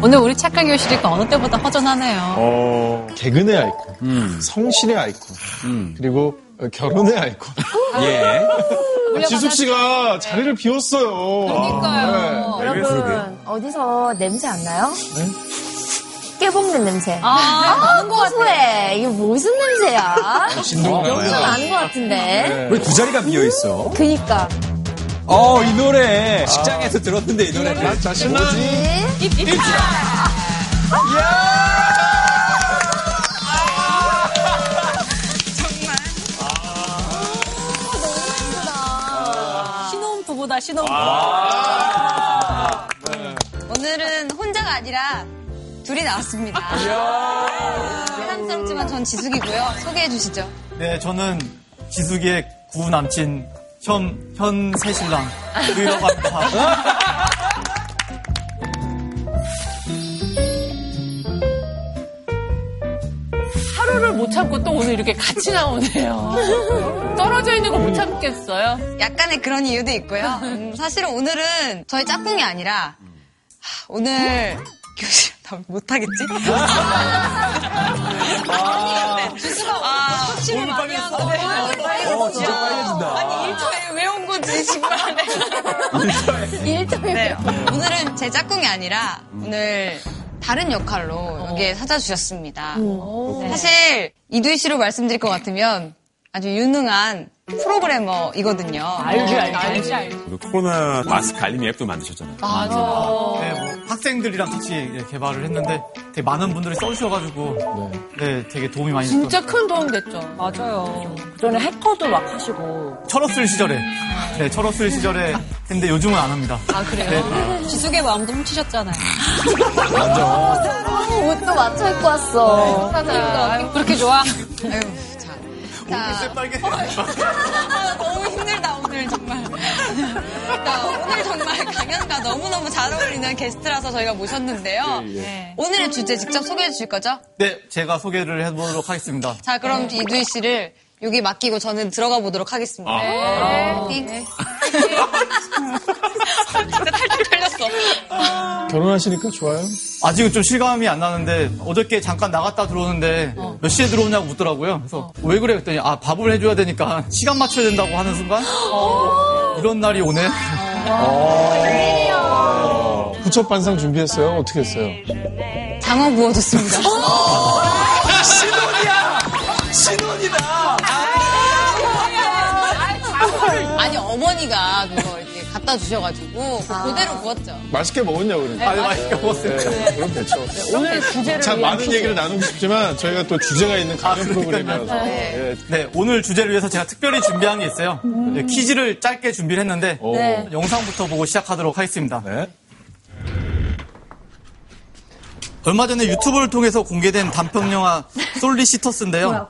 오늘 우리 착각 교실이 그 어느 때보다 허전하네요. 개근의 아이콘, 성실의 아이콘, 그리고 결혼의 아이콘. 예. 지숙 씨가 자리를 비웠어요. 그러니까요. 아, 네. 여러분, 어디서 냄새 안 나요? 네? 깨볶는 냄새. 아는 것 같아. 이게 무슨 냄새야? 진동이야. 아는 것 같은데. 네. 왜 두 자리가 비어 있어? 그니까. 이 노래 식장에서 들었는데 이 노래. 자 신나지. 입장. 정말. 너무 예쁘다. 신혼부부다 신혼부부. 오늘은 혼자가 아니라. 둘이 나왔습니다. 세상스럽지만 전 지숙이고요. 소개해 주시죠. 네, 저는 지숙의 구남친 현 새신랑 유이라고 합니다. 하루를 못 참고 또 오늘 이렇게 같이 나오네요. 떨어져 있는 거 못 참겠어요? 약간의 그런 이유도 있고요. 사실은 오늘은 저희 짝꿍이 아니라 오늘 교실 못하겠지? 지수가 터치를 많이 하고 진짜 빨개진다. 아니 1초에 왜 온 건지 정말. 1초에 네. 오늘은 제 짝꿍이 아니라 오늘 다른 역할로 여기에 찾아주셨습니다. 사실 이두희 씨로 말씀드릴 것 같으면 아주 유능한 프로그래머이거든요. 알지. 코로나 마스크 알림 앱도 만드셨잖아요. 맞아. 네, 뭐 학생들이랑 같이 개발을 했는데 되게 많은 분들이 써주셔가지고 네, 되게 도움이 많이 됐어요. 진짜 큰 도움 됐죠. 맞아요. 그전에 해커도 막 하시고. 철없을 시절에 했는데 요즘은 안 합니다. 아 그래요? 네. 지숙의 마음도 훔치셨잖아요. 맞아. 옷도 맞춰 입고 왔어. 맞아요. 그렇게 좋아? 너무 힘들다 오늘 정말. 오늘 정말 강연과 너무너무 잘 어울리는 게스트라서 저희가 모셨는데요. 네. 오늘의 주제 직접 소개해 주실 거죠? 네, 제가 소개를 해보도록 하겠습니다. 자, 그럼 이두희 씨를 여기 맡기고 저는 들어가 보도록 하겠습니다. 네. 진짜 탈탈 털렸어. 결혼하시니까 좋아요? 아직은 좀 실감이 안 나는데 어저께 잠깐 나갔다 들어오는데 몇 시에 들어오냐고 묻더라고요. 그래서 왜 그래 그랬더니 밥을 해줘야 되니까 시간 맞춰야 된다고 하는 순간 이런 날이 오네. 후첩 반상 준비했어요? 어떻게 했어요? 장어 구워줬습니다. 신혼이다. 아니 어머니가 그거 이렇게 갖다 주셔가지고 그대로 구웠죠. 맛있게 먹었냐고 그러니까. 네, 맛있게 먹었어요. 네, 그럼 됐죠. 네, 오늘 주제를 참 많은 얘기를 나누고 싶지만 저희가 또 주제가 있는 강연 프로그램이라서. 네, 오늘 주제를 위해서 제가 특별히 준비한 게 있어요. 네, 퀴즈를 짧게 준비를 했는데 네. 영상부터 보고 시작하도록 하겠습니다. 네. 얼마 전에 유튜브를 통해서 공개된 단편영화 솔리시터스인데요.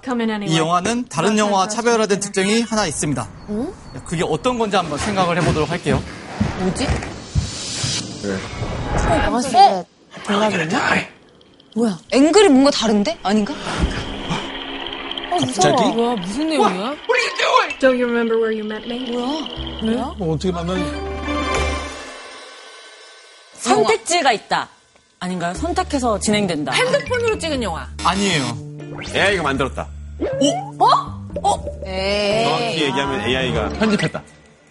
이 영화는 다른 영화와 차별화된 특징이 하나 있습니다. 그게 어떤 건지 한번 생각을 해보도록 할게요. 뭐지? 네. 달라졌나? 뭐야? 앵글이 뭔가 다른데? 아닌가? 갑자기? 뭐야? 무슨 내용이야? Don't you remember where you met me? 뭐야? 어떻게 만나니? 선택지가 있다. 아닌가요? 선택해서 진행된다. 핸드폰으로 찍은 영화. 아니에요. AI가 만들었다. 오? 정확히 얘기하면 AI가 편집했다.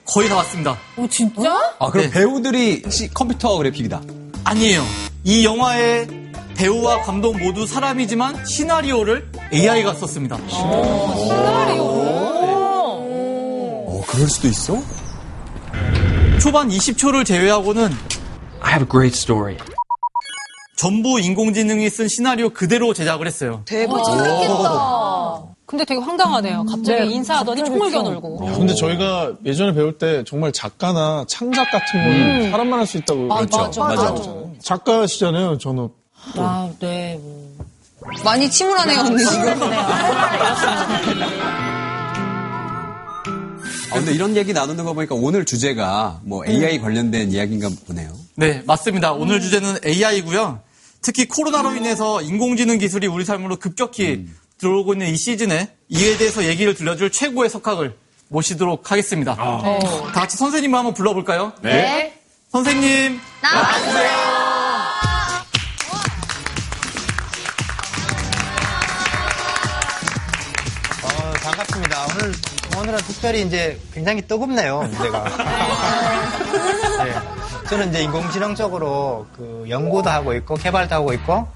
거의 다 왔습니다. 오, 진짜? 아, 그럼 네. 배우들이 컴퓨터 그래픽이다. 아니에요. 이 영화의 배우와 감독 모두 사람이지만 시나리오를 AI가 썼습니다. 시나리오? 네. 그럴 수도 있어? 초반 20초를 제외하고는 I have a great story. 전부 인공지능이 쓴 시나리오 그대로 제작을 했어요. 대박. 재밌겠다. 근데 되게 황당하네요. 갑자기 네, 인사하더니 총을 겨누고. 근데 저희가 예전에 배울 때 정말 작가나 창작 같은 거는 사람만 할 수 있다고. 그렇죠. 맞아. 작가시잖아요, 저는. 아, 네. 많이 침울하네요, 언니 지금. 근데 이런 얘기 나누는 거 보니까 오늘 주제가 뭐 AI 관련된 이야기인가 보네요. 네, 맞습니다. 오늘 주제는 AI고요. 특히 코로나로 인해서 인공지능 기술이 우리 삶으로 급격히 들어오고 있는 이 시즌에 이에 대해서 얘기를 들려줄 최고의 석학을 모시도록 하겠습니다. 네. 다 같이 선생님을 한번 불러볼까요? 네. 선생님 나와주세요. 저는 특별히 이제 굉장히 뜨겁네요, 문제가. 네. 저는 이제 인공지능 쪽으로 그 연구도 하고 있고 개발도 하고 있고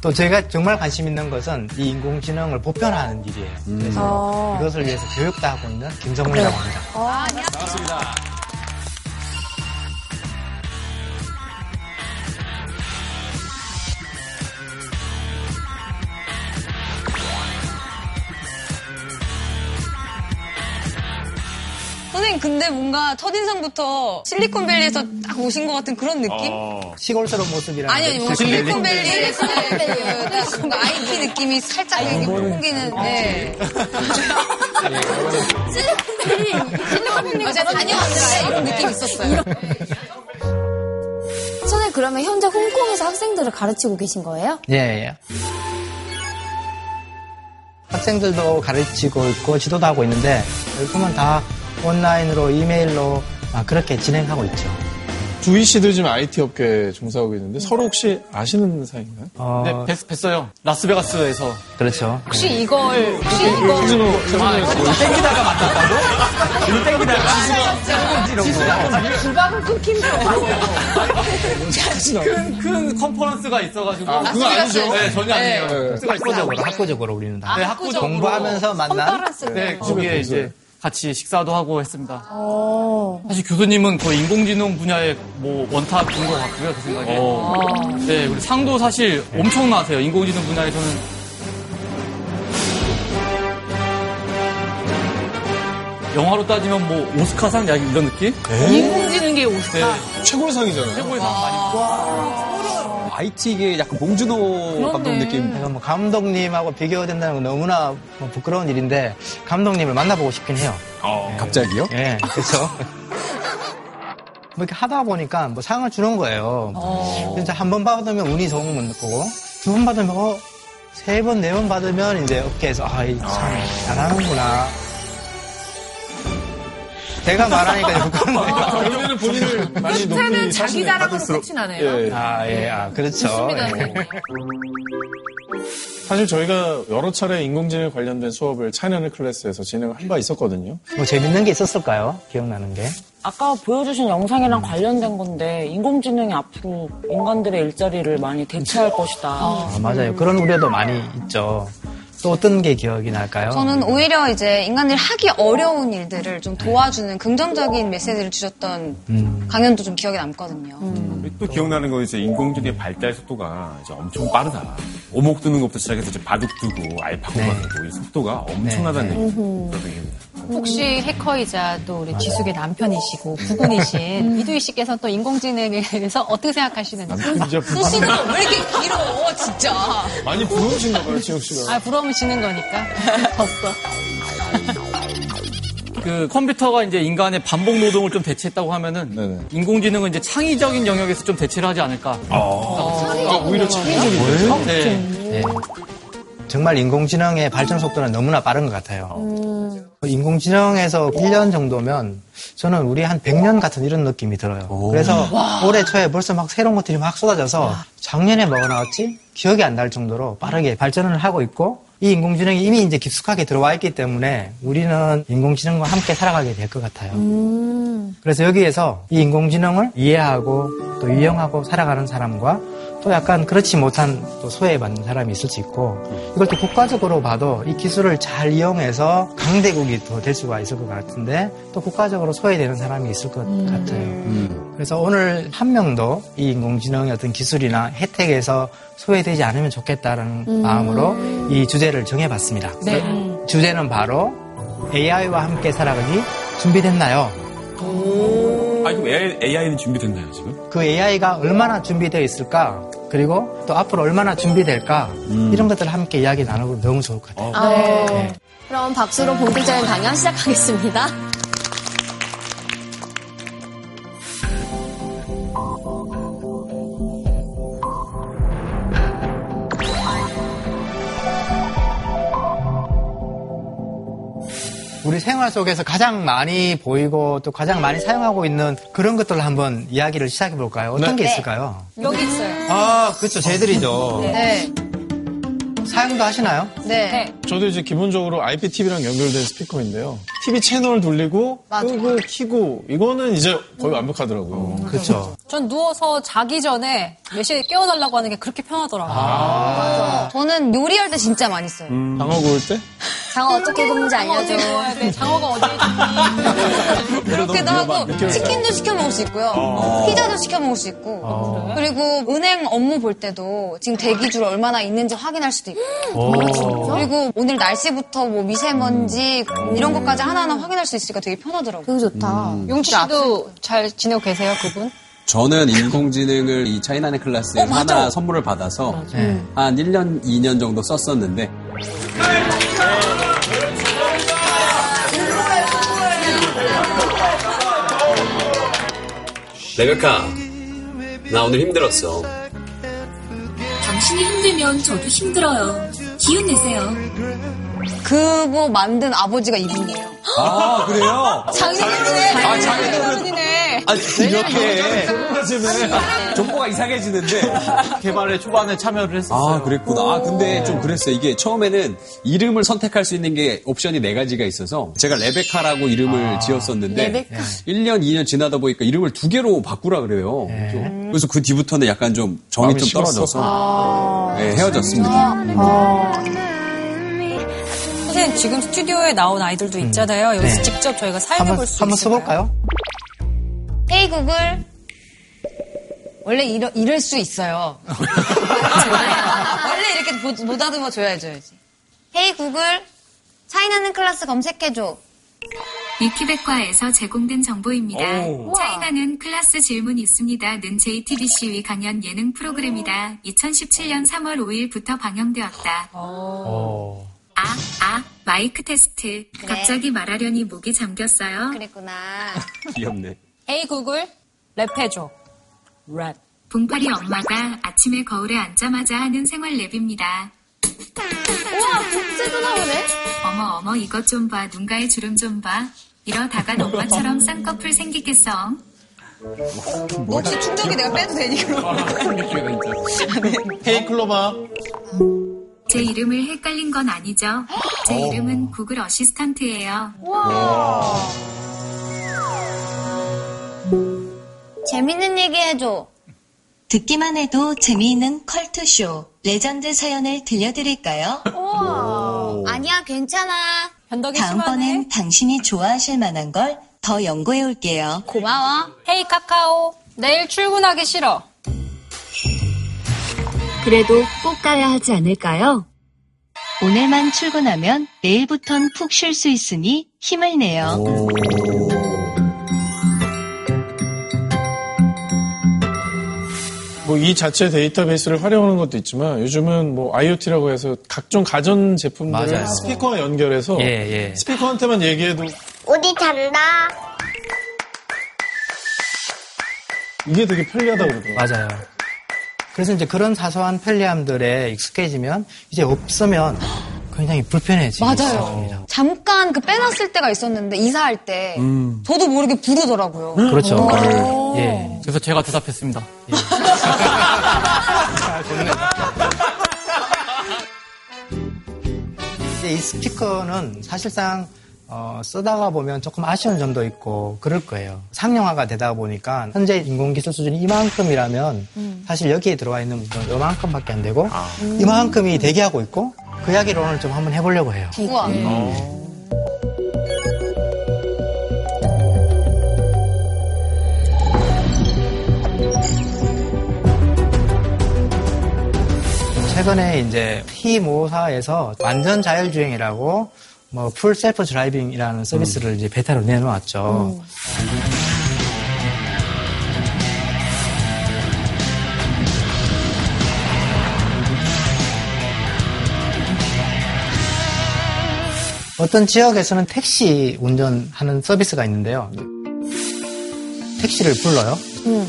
또 제가 정말 관심 있는 것은 이 인공지능을 보편화하는 일이에요. 그래서 이것을 위해서 교육도 하고 있는 김성훈이라고 합니다. 반갑습니다. 선생님, 근데 뭔가 첫인상부터 실리콘밸리에서 딱 오신 것 같은 그런 느낌? 시골처럼 모습이라는. 아니요, 뭔가 실리콘밸리에서 IT 느낌이 살짝 풍기는. 실리콘밸리 제가 다녀왔어요. 느낌 있었어요. 선생님, 그러면 현재 홍콩에서 학생들을 가르치고 계신 거예요? 예. 학생들도 가르치고 있고 지도도 하고 있는데 결국은 다 온라인으로, 이메일로 그렇게 진행하고 있죠. 주희 씨도 지금 IT 업계에 종사하고 있는데 서로 혹시 아시는 사이인가요? 네, 뵀어요. 라스베가스에서. 그렇죠. 혹시 이걸 땡기다가 만났다고? 이거 땡기다가. 지수가 주방을 끊긴 거예요. 큰 컨퍼런스가 있어가지고. 그거 아니죠? 네, 전혀 아니에요. 학구적으로 우리는 다. 네, 학구적으로. 공부하면서 만난. 네, 거기에 이제. 같이 식사도 하고 했습니다. 사실 교수님은 거의 인공지능 분야의 뭐 원탑인 것 같고요, 그 생각에. 네, 우리 상도 사실 엄청나세요, 인공지능 분야에서는. 영화로 따지면 뭐 오스카상 약 이런 느낌? 인공지능계 오스카. 네. 최고의 상이잖아요. 최고의 상 많이. 와. IT계 약간 봉준호 감독 느낌. 그래서 뭐 감독님하고 비교된다는 건 너무나 뭐 부끄러운 일인데 감독님을 만나보고 싶긴 해요. 네. 갑자기요? 네, 그렇죠. 뭐 이렇게 하다 보니까 뭐 상을 주는 거예요. 진짜 한 번 받으면 운이 좋은 거고 두 번 받으면 세 번, 네 번 받으면 이제 업계에서 참 잘하는구나. 제가 말하니까 부끄럽네요. 결국에는 본인을 많이 높이 사시는. 자기 자랑으로 끝이나네요. 예. 그렇죠. 예. 사실 저희가 여러 차례 인공지능 관련된 수업을 차이나는 클래스에서 진행을 한 바 있었거든요. 뭐 재밌는 게 있었을까요? 기억나는 게? 아까 보여주신 영상이랑 관련된 건데 인공지능이 앞으로 인간들의 일자리를 많이 대체할 것이다. 맞아요. 그런 우려도 많이 있죠. 또 어떤 게 기억이 날까요? 저는 오히려 이제 인간들이 하기 어려운 일들을 좀 도와주는 긍정적인 메시지를 주셨던 강연도 좀 기억에 남거든요. 또 기억나는 건 이제 인공지능의 발달 속도가 이제 엄청 빠르다. 오목 뜨는 것부터 시작해서 이제 바둑 뜨고 알파고가 되고 이 속도가 엄청나다는 얘기입니다. 혹시 해커이자 또 우리 지숙의 남편이시고 부군이신 이두희 씨께서 또 인공지능에 대해서 어떻게 생각하시는지. 수시가 왜 이렇게 길어, 진짜. 많이 부러우신가 봐요, 지숙 씨가. 부러우면 지는 거니까. 졌어. 그 컴퓨터가 이제 인간의 반복 노동을 좀 대체했다고 하면은 인공지능은 이제 창의적인 영역에서 좀 대체를 하지 않을까. 오히려 창의적이죠. 네. 정말 인공지능의 발전 속도는 너무나 빠른 것 같아요. 인공지능에서 1년 정도면 저는 우리 한 100년 같은 이런 느낌이 들어요. 그래서 올해 초에 벌써 막 새로운 것들이 막 쏟아져서 작년에 뭐가 나왔지? 기억이 안 날 정도로 빠르게 발전을 하고 있고 이 인공지능이 이미 이제 깊숙하게 들어와 있기 때문에 우리는 인공지능과 함께 살아가게 될 것 같아요. 그래서 여기에서 이 인공지능을 이해하고 또 이용하고 살아가는 사람과 또 약간 그렇지 못한 또 소외받는 사람이 있을 수 있고 이걸 또 국가적으로 봐도 이 기술을 잘 이용해서 강대국이 더 될 수가 있을 것 같은데 또 국가적으로 소외되는 사람이 있을 것 같아요. 그래서 오늘 한 명도 이 인공지능의 어떤 기술이나 혜택에서 소외되지 않으면 좋겠다라는 마음으로 이 주제를 정해봤습니다. 네. 주제는 바로 AI와 함께 살아가기 준비됐나요? 그럼 AI는 준비됐나요, 지금? 그 AI가 얼마나 준비되어 있을까? 그리고 또 앞으로 얼마나 준비될까? 이런 것들을 함께 이야기 나누면 너무 좋을 것 같아요. 네. 그럼 박수로 본격적인 강연 시작하겠습니다. 우리 생활 속에서 가장 많이 보이고 또 가장 많이 사용하고 있는 그런 것들을 한번 이야기를 시작해 볼까요? 어떤 게 있을까요? 여기 있어요. 그렇죠. 쟤들이죠. 네. 사용도 하시나요? 네. 저도 이제 기본적으로 IPTV랑 연결된 스피커인데요. TV 채널 돌리고 끄고 키고 이거는 이제 거의 완벽하더라고요. 그렇죠. 전 누워서 자기 전에 몇 시에 깨워달라고 하는 게 그렇게 편하더라고요. 아~ 저는 요리할 때 진짜 많이 써요. 장어 구울 때? 장어 어떻게 굽는지 알려줘. 장어가 어디에 있지? 그렇게도 하고 치킨도 시켜 먹을 수 있고요. 피자도 시켜 먹을 수 있고. 그리고 은행 업무 볼 때도 지금 대기줄 얼마나 있는지 확인할 수도 있고. 그리고 오늘 날씨부터 뭐 미세먼지 이런 것까지 하나하나 확인할 수 있으니까 되게 편하더라고요. 되게 좋다. 용씨도 잘 지내고 계세요, 그분? 저는 인공지능을 이 차이나는 클라스에 하나 선물을 받아서 한 1년, 2년 정도 썼었는데 레베카, 나 오늘 힘들었어. 당신이 힘들면 저도 힘들어요. 기운 내세요. 그거 만든 아버지가 이분이에요. 아, 그래요? 장인어른이네. 아, 장인어른이네. 아니, 이렇게 정보가 이상해지는데 개발에 초반에 참여를 했었어요. 아, 그랬구나. 아, 근데 좀 그랬어요. 이게 처음에는 이름을 선택할 수 있는 게 옵션이 4가지가 있어서 제가 레베카라고 이름을 지었었는데 레베카. 1년, 2년 지나다 보니까 이름을 2개로 바꾸라 그래요. 그래서 그 뒤부터는 약간 좀 정이 좀 떨어져서 헤어졌습니다. 선생님, 지금 스튜디오에 나온 아이들도 있잖아요. 여기서 직접 저희가 사용해 볼 수 있을까요? 한번 써볼까요? 헤이 구글 원래 이럴 수 있어요. 원래 이렇게 보다듬어 줘야지. 헤이 구글 차이나는 클라스 검색해줘. 위키백과에서 제공된 정보입니다. 오. 차이나는 클라스 질문 있습니다는 JTBC 위 강연 예능 프로그램이다. 2017년 3월 5일부터 방영되었다. 오. 마이크 테스트. 그래. 갑자기 말하려니 목이 잠겼어요. 그랬구나. 귀엽네. 헤이 구글, 랩해줘. 랩. 봉팔이 엄마가 아침에 거울에 앉자마자 하는 생활 랩입니다. 우와, 복제도 나오네? 어머, 이것 좀 봐. 눈가에 주름 좀 봐. 이러다간 엄마처럼 쌍꺼풀 생기겠어. 뭐 혹시 충전기 내가 빼도 되니, 그럼? 헤이 클로바. 제 이름을 헷갈린 건 아니죠? 제 이름은 구글 어시스턴트예요. 우와. 재밌는 얘기 해줘. 듣기만 해도 재미있는 컬투쇼 레전드 사연을 들려드릴까요? 우와. 아니야, 괜찮아. 변덕이 심하네. 다음번엔 당신이 좋아하실 만한 걸 더 연구해 올게요. 고마워. 헤이 카카오, 내일 출근하기 싫어. 그래도 꼭 가야 하지 않을까요? 오늘만 출근하면 내일부턴 푹 쉴 수 있으니 힘을 내요. 뭐 이 자체 데이터베이스를 활용하는 것도 있지만 요즘은 뭐 IoT라고 해서 각종 가전 제품들을 스피커와 연결해서 스피커한테만 얘기해도 어디 잔다. 이게 되게 편리하다고 그러더라고요. 맞아요. 그래서 이제 그런 사소한 편리함들에 익숙해지면 이제 없으면 굉장히 불편해지죠. 맞아요. 잠깐 그 빼놨을 때가 있었는데 이사할 때 저도 모르게 부르더라고요. 그렇죠. 예. 그래서 제가 대답했습니다. 예. 이 스피커는 사실상 쓰다가 보면 조금 아쉬운 점도 있고 그럴 거예요. 상용화가 되다 보니까 현재 인공기술 수준이 이만큼이라면 사실 여기에 들어와 있는 부분은 이만큼밖에 안 되고 이만큼이 대기하고 있고 그 이야기를 오늘 좀 한번 해보려고 해요. 우와. 최근에 이제 T-모사에서 완전 자율주행이라고 뭐 풀 셀프 드라이빙이라는 서비스를 이제 베타로 내놓았죠. 어떤 지역에서는 택시 운전하는 서비스가 있는데요. 택시를 불러요.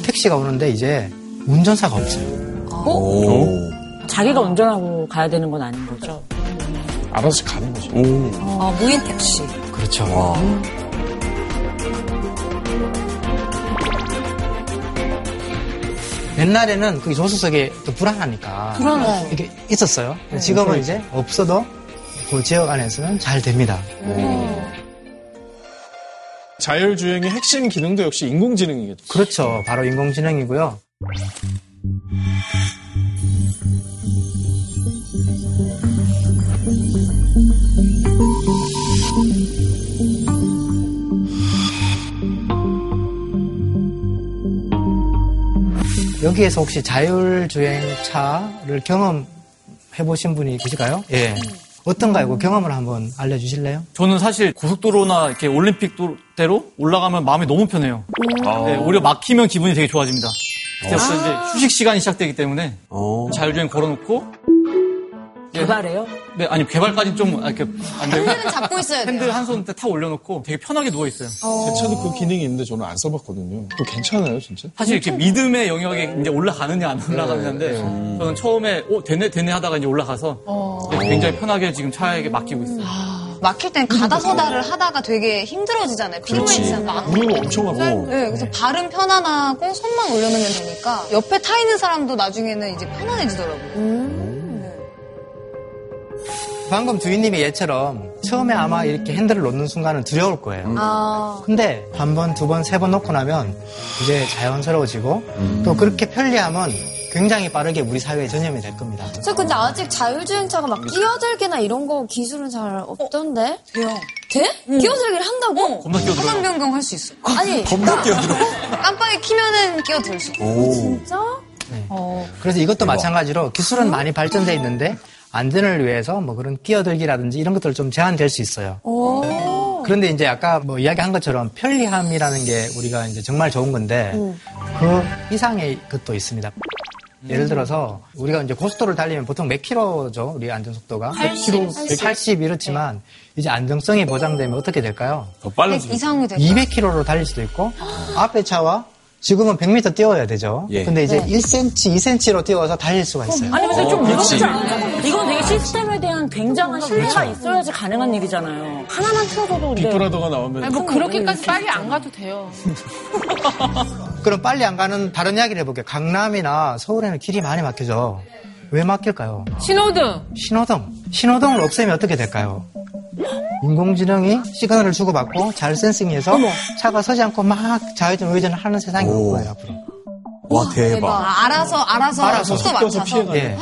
택시가 오는데 이제 운전사가 없어요. 자기가 운전하고 가야 되는 건 아닌 거죠? 알아서 가는 거죠. 무인 택시. 그렇죠. 옛날에는 그 조수석에 또 불안하니까. 이게 있었어요. 지금은 이제 없어도 그 지역 안에서는 잘 됩니다. 자율주행의 핵심 기능도 역시 인공지능이겠죠? 그렇죠. 바로 인공지능이고요. 여기에서 혹시 자율주행차를 경험해보신 분이 계실까요? 예. 어떤가요? 그 경험을 한번 알려주실래요? 저는 사실 고속도로나 이렇게 올림픽 도로 올라가면 마음이 너무 편해요. 네, 오히려 막히면 기분이 되게 좋아집니다. 그때부터 이제 휴식 시간이 시작되기 때문에 자율주행 걸어놓고 개발해요? 네, 아니 개발까지는 좀 이렇게 안 되고 핸드는 잡고 있어야 돼요. 핸들 한 손 탁 올려놓고 되게 편하게 누워 있어요. 제 차도 그 기능이 있는데 저는 안 써봤거든요. 그거 괜찮아요, 진짜? 사실 이렇게 믿음의 영역에 이제 올라가느냐 안 올라가느냐인데 저는 처음에 되네 하다가 이제 올라가서 굉장히 편하게 지금 차에게 맡기고 있어요. 막힐 땐 가다서다를 하다가 되게 힘들어지잖아요. 피곤해지잖아요. 무리가 엄청 하고. 네, 그래서 발은 편안하고 손만 올려놓으면 되니까 옆에 타 있는 사람도 나중에는 이제 편안해지더라고요. 방금 두희님이 얘처럼 처음에 아마 이렇게 핸들을 놓는 순간은 두려울 거예요. 근데 한 번, 두 번, 세 번 놓고 나면 이제 자연스러워지고 또 그렇게 편리하면 굉장히 빠르게 우리 사회에 전염이 될 겁니다. 저 근데 아직 자율주행차가 막 끼어들기나 이런 거 기술은 잘 없던데? 돼요. 돼? 끼어들기를 한다고? 겁나 끼어들어. 차선 변경할 수 있어. 아니. 겁나 끼어들어. 깜빡이 키면은 끼어들 수 있어. 오, 진짜? 네. 그래서 이것도 대박. 마찬가지로 기술은 많이 발전돼 있는데 안전을 위해서 뭐 그런 끼어들기라든지 이런 것들 좀 제한될 수 있어요. 그런데 이제 아까 뭐 이야기한 것처럼 편리함이라는 게 우리가 이제 정말 좋은 건데 그 이상의 것도 있습니다. 예를 들어서 우리가 이제 고속도로를 달리면 보통 몇 킬로죠? 우리 안전 속도가 80 이렇지만 네. 이제 안정성이 보장되면 어떻게 될까요? 더 빨라지죠. 200킬로로 달릴 수도 있고 앞에 차와 지금은 100m 뛰어야 되죠. 예. 근데 이제 1cm, 2cm로 뛰어서 달릴 수가 있어요. 아니, 근데 좀 무섭지 않아요? 이건 되게 시스템에 대한 굉장한 신뢰가 그렇죠. 있어야지 가능한 일이잖아요. 하나만 틀어줘도 빅브라더가 나오면. 아니, 뭐 그렇게까지 빨리 안 가도 돼요. 그럼 빨리 안 가는 다른 이야기를 해볼게요. 강남이나 서울에는 길이 많이 막히죠. 왜 막힐까요? 신호등. 신호등을 없애면 어떻게 될까요? 인공지능이 시그널을 주고받고 자율 센싱해서 차가 서지 않고 막 자율적 의전을 하는 세상이 올 거예요, 앞으로. 와, 대박. 알아서 속도 맞춰서. 예.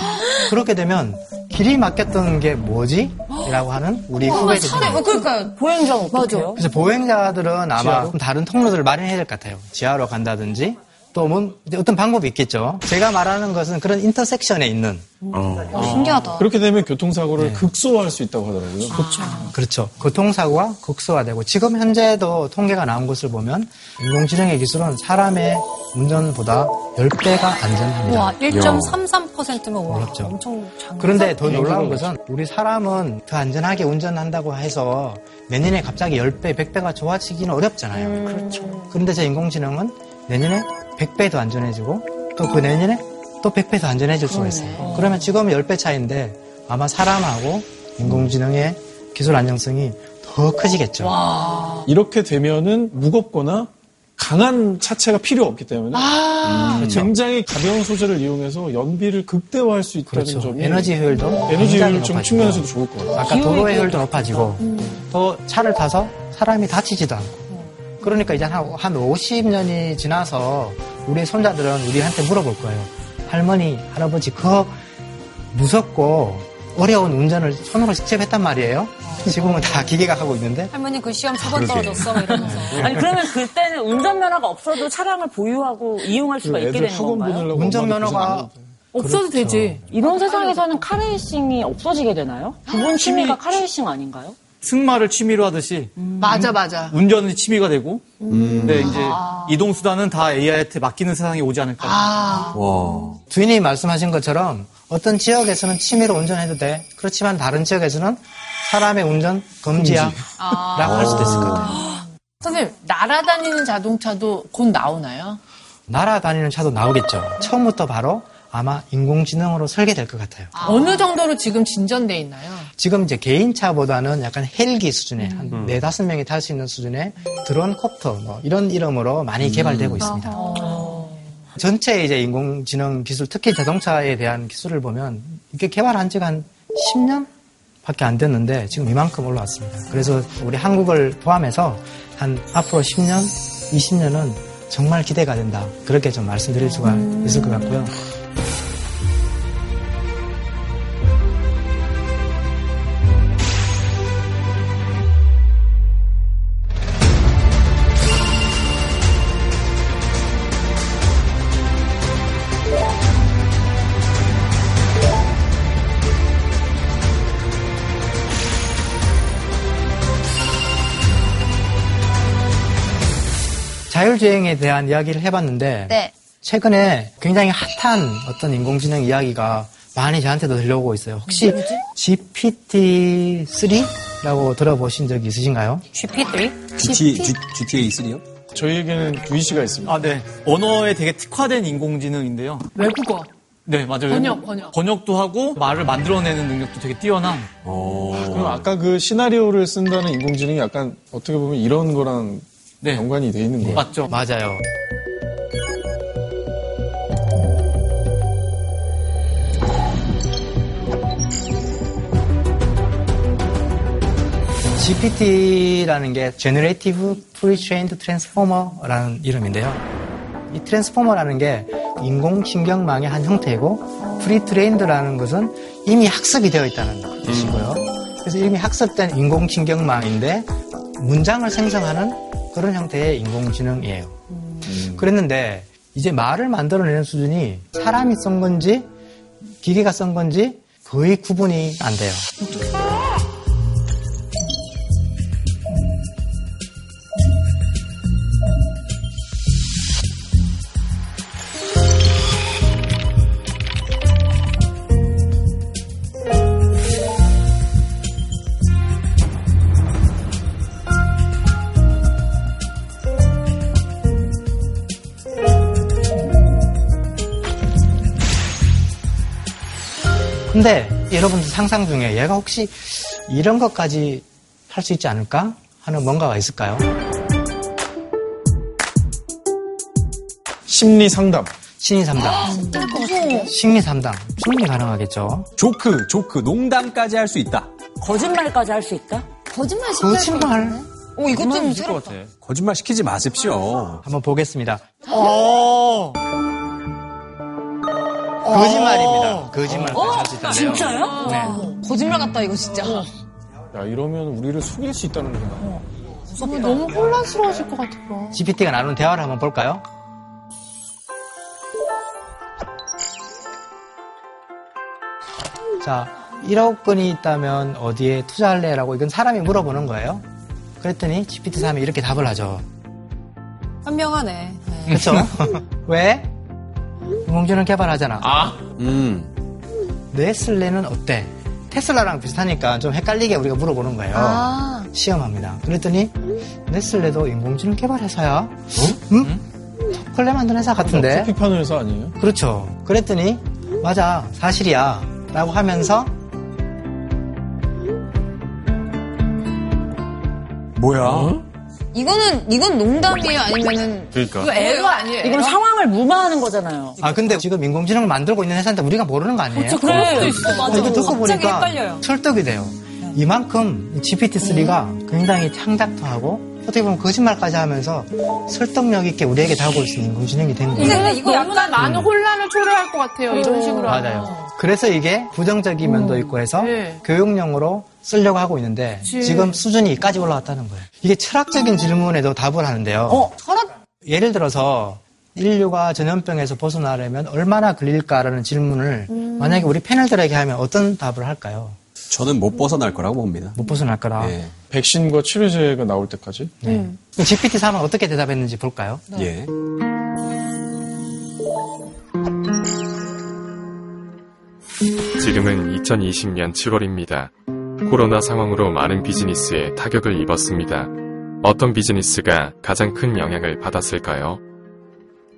그렇게 되면 길이 막혔던 게 뭐지? 라고 하는 우리 후배들. 그러니까요. 보행자는 어때요? 그래서 보행자들은 아마 지하로? 다른 통로들을 마련해야 될 것 같아요. 지하로 간다든지. 또 어떤 방법이 있겠죠. 제가 말하는 것은 그런 인터섹션에 있는. 신기하다. 그렇게 되면 교통사고를 극소화할 수 있다고 하더라고요. 그렇죠. 교통사고가 극소화되고 지금 현재도 통계가 나온 것을 보면 인공지능의 기술은 사람의 운전보다 10배가 안전합니다. 와, 1.33%면 어렵죠. 엄청 장난. 그런데 더 놀라운 것은 우리 사람은 더 안전하게 운전한다고 해서 내년에 갑자기 10배, 100배가 좋아지기는 어렵잖아요. 그렇죠. 그런데 저 인공지능은 내년에 100배 더 안전해지고 또 그 내년에 또 100배 더 안전해질 수가 있어요. 그러면 지금 10배 차이인데 아마 사람하고 인공지능의 기술 안정성이 더 커지겠죠. 와. 이렇게 되면은 무겁거나 강한 차체가 필요 없기 때문에 그렇죠. 굉장히 가벼운 소재를 이용해서 연비를 극대화할 수 있다는 그렇죠. 점이 에너지 효율 좀 측면에서도 좋을 것 같아요. 아까 도로의 효율도 높아지고 또 차를 타서 사람이 다치지도 않고 그러니까 이제 한 50년이 지나서 우리 손자들은 우리한테 물어볼 거예요. 할머니, 할아버지, 그거 무섭고 어려운 운전을 손으로 직접 했단 말이에요. 지금은 다 기계가 하고 있는데. 할머니, 그 시험 세 번 떨어졌어. 이러면서. 아니, 그러면 그때는 운전면허가 없어도 차량을 보유하고 이용할 수가 있게 되는 건가요? 운전면허가. 없어도 그렇죠. 되지. 이런 세상에서는 카레이싱이 없어지게 되나요? 그분 취미가 카레이싱 아닌가요? 승마를 취미로 하듯이 맞아 운전이 취미가 되고 근데 이제 이동 수단은 다 AI한테 맡기는 세상이 오지 않을까. 와. 주인님이 말씀하신 것처럼 어떤 지역에서는 취미로 운전해도 돼. 그렇지만 다른 지역에서는 사람의 운전 금지야. 라고 할 수도 있을 것 같아요. 선생님, 날아다니는 자동차도 곧 나오나요? 날아다니는 차도 나오겠죠. 처음부터 바로 아마 인공지능으로 설계될 것 같아요. 어느 정도로 지금 진전돼 있나요? 지금 이제 개인차보다는 약간 헬기 수준의 한 4-5명이 탈 수 있는 수준의 드론콥터 뭐 이런 이름으로 많이 개발되고 있습니다. 전체 이제 인공지능 기술, 특히 자동차에 대한 기술을 보면 이게 개발한 지가 한 10년 밖에 안 됐는데 지금 이만큼 올라왔습니다. 그래서 우리 한국을 포함해서 한 앞으로 10년, 20년은 정말 기대가 된다. 그렇게 좀 말씀드릴 수가 있을 것 같고요. 자율주행에 대한 이야기를 해봤는데 네. 최근에 굉장히 핫한 어떤 인공지능 이야기가 많이 저한테도 들려오고 있어요. 혹시 GPT-3라고 들어보신 적이 있으신가요? GPT-3? GTA3요? 저희에게는 유희 씨가 있습니다. 아, 네. 언어에 되게 특화된 인공지능인데요. 외국어. 네, 맞아요. 번역도 하고 말을 만들어내는 능력도 되게 뛰어난. 그럼 아까 그 시나리오를 쓴다는 인공지능이 약간 어떻게 보면 이런 거랑 네. 연관이 돼 있는 거예요. 맞죠? 맞아요. GPT라는 게 Generative Pre-trained Transformer라는 이름인데요. 이 트랜스포머라는 게 인공신경망의 한 형태이고 Pre-trained라는 것은 이미 학습이 되어 있다는 뜻이고요. 그래서 이미 학습된 인공신경망인데 문장을 생성하는 그런 형태의 인공지능이에요. 그랬는데 이제 말을 만들어내는 수준이 사람이 쓴 건지 기계가 쓴 건지 거의 구분이 안 돼요. 근데 여러분들 상상 중에 얘가 혹시 이런 것까지 할 수 있지 않을까 하는 뭔가가 있을까요? 심리 상담. 충분히 가능하겠죠. 조크, 농담까지 할 수 있다. 거짓말까지 할 수 있다? 거짓말. 오, 이것 좀 새롭다. 거짓말 시키지 마십시오. 한번 보겠습니다. 거짓말입니다. 거짓말까지 할 수 있다네요. 진짜요? 네. 거짓말 같다 이거 진짜. 야 이러면 우리를 속일 수 있다는 거야. 무섭다. 너무 혼란스러워질 것 같아요. GPT가 나누는 대화를 한번 볼까요? 자, 1억 건이 있다면 어디에 투자할래? 라고 이건 사람이 물어보는 거예요. 그랬더니 GPT-3이 이렇게 답을 하죠. 현명하네. 네. 그렇죠? 왜? 인공지능 개발하잖아. 네슬레는 어때? 테슬라랑 비슷하니까 좀 헷갈리게 우리가 물어보는 거예요. 시험합니다. 그랬더니 네슬레도 인공지능 개발 회사야. 초콜릿 만드는 회사 같은데. 커피 파는 회사 아니에요? 그렇죠. 그랬더니 맞아, 사실이야 라고 하면서 뭐야? 이건 농담이에요? 아니면은. 그니까. 이거 애가 아니에요? 이건 상황을 무마하는 거잖아요. 아, 근데 지금 인공지능을 만들고 있는 회사인데 우리가 모르는 거 아니에요? 그쵸, 그럴 수도 있어. 맞아. 이거 듣고 보니까 헷갈려요. 설득이 돼요. 이만큼 GPT-3가 굉장히 창작도하고 어떻게 보면 거짓말까지 하면서 설득력 있게 우리에게 다가올 수 있는 인공지능이 된 거예요. 근데 이거 약간 많은 혼란을 초래할 것 같아요. 이런 식으로. 맞아요. 그래서 이게 부정적인 면도 있고 해서 교육용으로 쓰려고 하고 있는데 지금 수준이까지 올라왔다는 거예요. 이게 철학적인 질문에도 답을 하는데요. 예를 들어서 인류가 전염병에서 벗어나려면 얼마나 걸릴까라는 질문을 만약에 우리 패널들에게 하면 어떤 답을 할까요? 저는 못 벗어날 거라고 봅니다. 못 벗어날 거라. 예. 백신과 치료제가 나올 때까지? 네. GPT-3은 어떻게 대답했는지 볼까요? 네. 예. 지금은 2020년 7월입니다. 코로나 상황으로 많은 비즈니스에 타격을 입었습니다. 어떤 비즈니스가 가장 큰 영향을 받았을까요?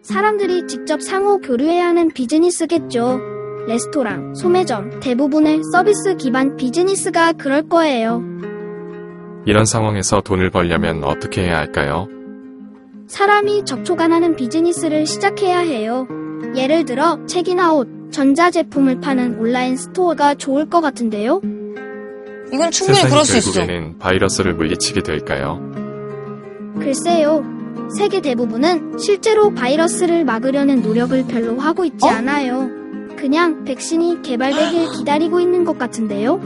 사람들이 직접 상호 교류해야 하는 비즈니스겠죠. 레스토랑, 소매점, 대부분의 서비스 기반 비즈니스가 그럴 거예요. 이런 상황에서 돈을 벌려면 어떻게 해야 할까요? 사람이 접촉 안 하는 비즈니스를 시작해야 해요. 예를 들어 책이나 옷, 전자제품을 파는 온라인 스토어가 좋을 것 같은데요. 이건 충분히 그럴 수 있죠. 세상이 결국에는 바이러스를 물리치게 될까요? 글쎄요. 세계 대부분은 실제로 바이러스를 막으려는 노력을 별로 하고 있지 않아요. 그냥 백신이 개발되길 기다리고 있는 것 같은데요.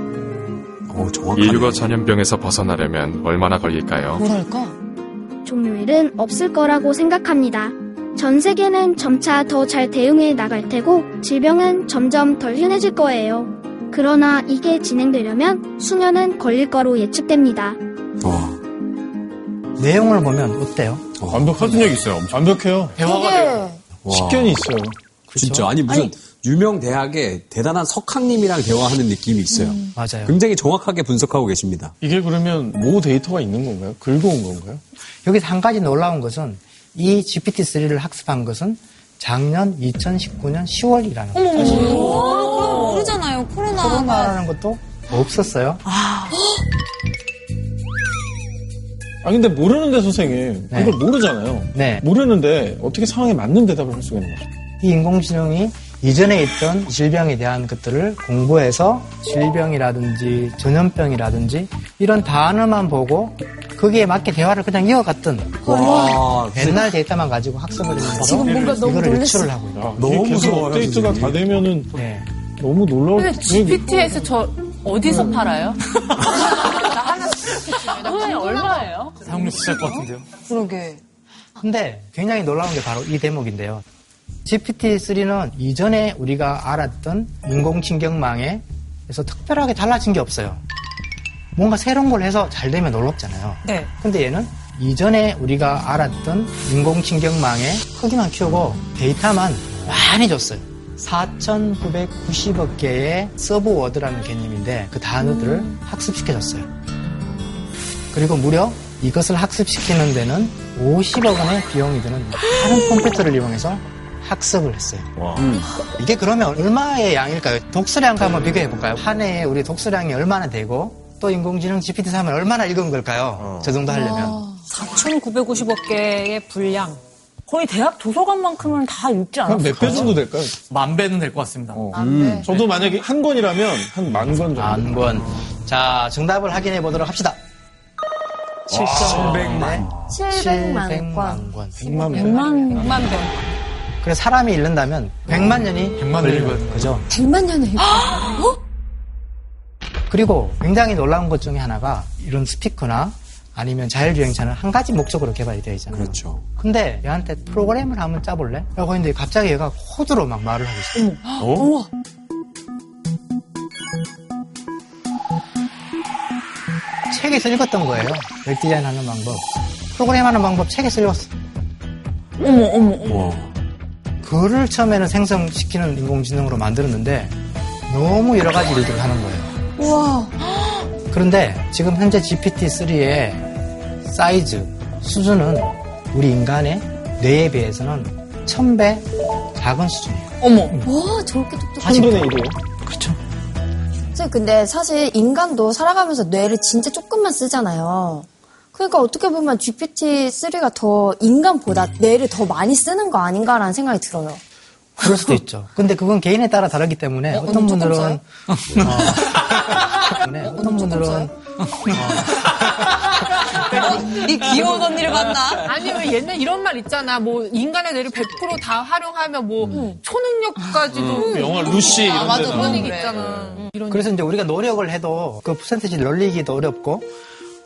인류가 전염병에서 벗어나려면 얼마나 걸릴까요? 뭐랄까? 종료일은 없을 거라고 생각합니다. 전 세계는 점차 더 잘 대응해 나갈 테고 질병은 점점 덜 흔해질 거예요. 그러나 이게 진행되려면 수년은 걸릴 거로 예측됩니다. 와. 내용을 보면 어때요? 완벽한 얘기 있어요. 완벽해요. 대화가 식견이 있어요. 그쵸? 진짜 아니 무슨 유명 대학의 대단한 석학님이랑 대화하는 느낌이 있어요. 맞아요. 굉장히 정확하게 분석하고 계십니다. 이게 그러면 뭐 데이터가 있는 건가요? 긁어온 건가요? 여기서 한 가지 놀라운 것은 이 GPT-3를 학습한 것은 작년 2019년 10월이라는 거예요. 모르잖아요. 코로나라는 것도 없었어요. 근데 모르는데 선생님 그걸 모르잖아요. 모르는데 어떻게 상황에 맞는 대답을 할 수가 있는 거죠? 이 인공지능이 이전에 있던 질병에 대한 것들을 공부해서 질병이라든지 전염병이라든지 이런 단어만 보고 거기에 맞게 대화를 그냥 이어갔던 옛날 데이터만 가지고 학습을 해서 이거를 유출을 하고 있다. 너무 무서워요. 업데이트가 다 되면은 너무 놀라워. 근데 GPT에서 저 어디서 팔아요? 나 하나 시켰습니다. 얼마예요? 사용료 비쌀 것 같은데요? 그러게. 근데 굉장히 놀라운 게 바로 이 대목인데요. GPT-3는 이전에 우리가 알았던 인공신경망에서 특별하게 달라진 게 없어요. 뭔가 새로운 걸 해서 잘 되면 놀랍잖아요. 네. 근데 얘는 이전에 우리가 알았던 인공신경망의 크기만 키우고 데이터만 많이 줬어요. 4,990억 개의 서브워드라는 개념인데 그 단어들을 학습시켜줬어요. 그리고 무려 이것을 학습시키는 데는 50억 원의 비용이 드는 많은 컴퓨터를 이용해서 학습을 했어요. 이게 그러면 얼마의 양일까요? 독서량과 한번 비교해볼까요? 한 해에 우리 독서량이 얼마나 되고 또 인공지능 GPT-3을 얼마나 읽은 걸까요? 저 정도 하려면. 4,950억 개의 분량. 거의 대학 도서관만큼은 다 읽지 않았을까요? 몇 배 정도 될까요? 10,000배는 될 것 같습니다. 저도 만약에 한 권이라면 한 10,000권 정도. 만 권. 자, 정답을 확인해 보도록 합시다. 7,700만 권. 100만 권. 그래서 사람이 읽는다면 100만 년이 걸리거든요. 그죠? 100만 년을 읽거든요. 그리고 굉장히 놀라운 것 중에 하나가 이런 스피커나 아니면 자율주행차는 한 가지 목적으로 개발이 되어 있잖아요. 그렇죠. 근데 얘한테 프로그램을 한번 짜볼래? 라고 했는데 갑자기 얘가 코드로 막 말을 하고 있어요. 우와. 책에서 읽었던 거예요. 웹 디자인 하는 방법. 프로그램 하는 방법 책에서 읽었어. 어머. 그를 처음에는 생성시키는 인공지능으로 만들었는데 너무 여러 가지 일들을 하는 거예요. 우와. 그런데 지금 현재 GPT-3의 사이즈, 수준은 우리 인간의 뇌에 비해서는 1000배 작은 수준이에요. 어머. 와, 저렇게 똑똑한. 10분의 1이에요. 그렇죠. 근데 사실 인간도 살아가면서 뇌를 진짜 조금만 쓰잖아요. 그러니까 어떻게 보면 GPT-3가 더 인간보다 뇌를 더 많이 쓰는 거 아닌가라는 생각이 들어요. 그럴 수도 있죠. 근데 그건 개인에 따라 다르기 때문에 어떤 분들은 어떤 분들은 네 귀여운 언니를 봤나? 아니 왜 옛날 이런 말 있잖아. 뭐 인간의 뇌를 100% 다 활용하면 뭐 초능력까지도 영화 루시 이런 데서 그런 얘기 있잖아. 그래서 이제 우리가 노력을 해도 그 퍼센티지 늘리기도 어렵고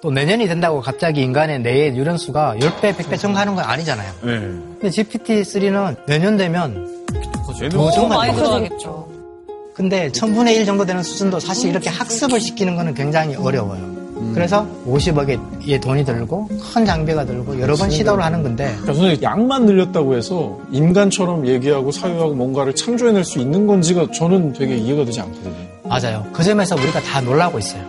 또 내년이 된다고 갑자기 인간의 뇌의 유연수가 10배, 100배 증가하는 건 아니잖아요. 네. 근데 GPT-3는 내년 되면 더 증가하겠죠. 근데 1000분의 1 정도 되는 수준도 사실 이렇게 학습을 시키는 거는 굉장히 어려워요. 그래서 50억의 돈이 들고 큰 장비가 들고 여러 번 시도를 하는 건데. 그러니까 선생님 양만 늘렸다고 해서 인간처럼 얘기하고 사유하고 뭔가를 창조해낼 수 있는 건지가 저는 되게 이해가 되지 않거든요. 맞아요. 그 점에서 우리가 다 놀라고 있어요.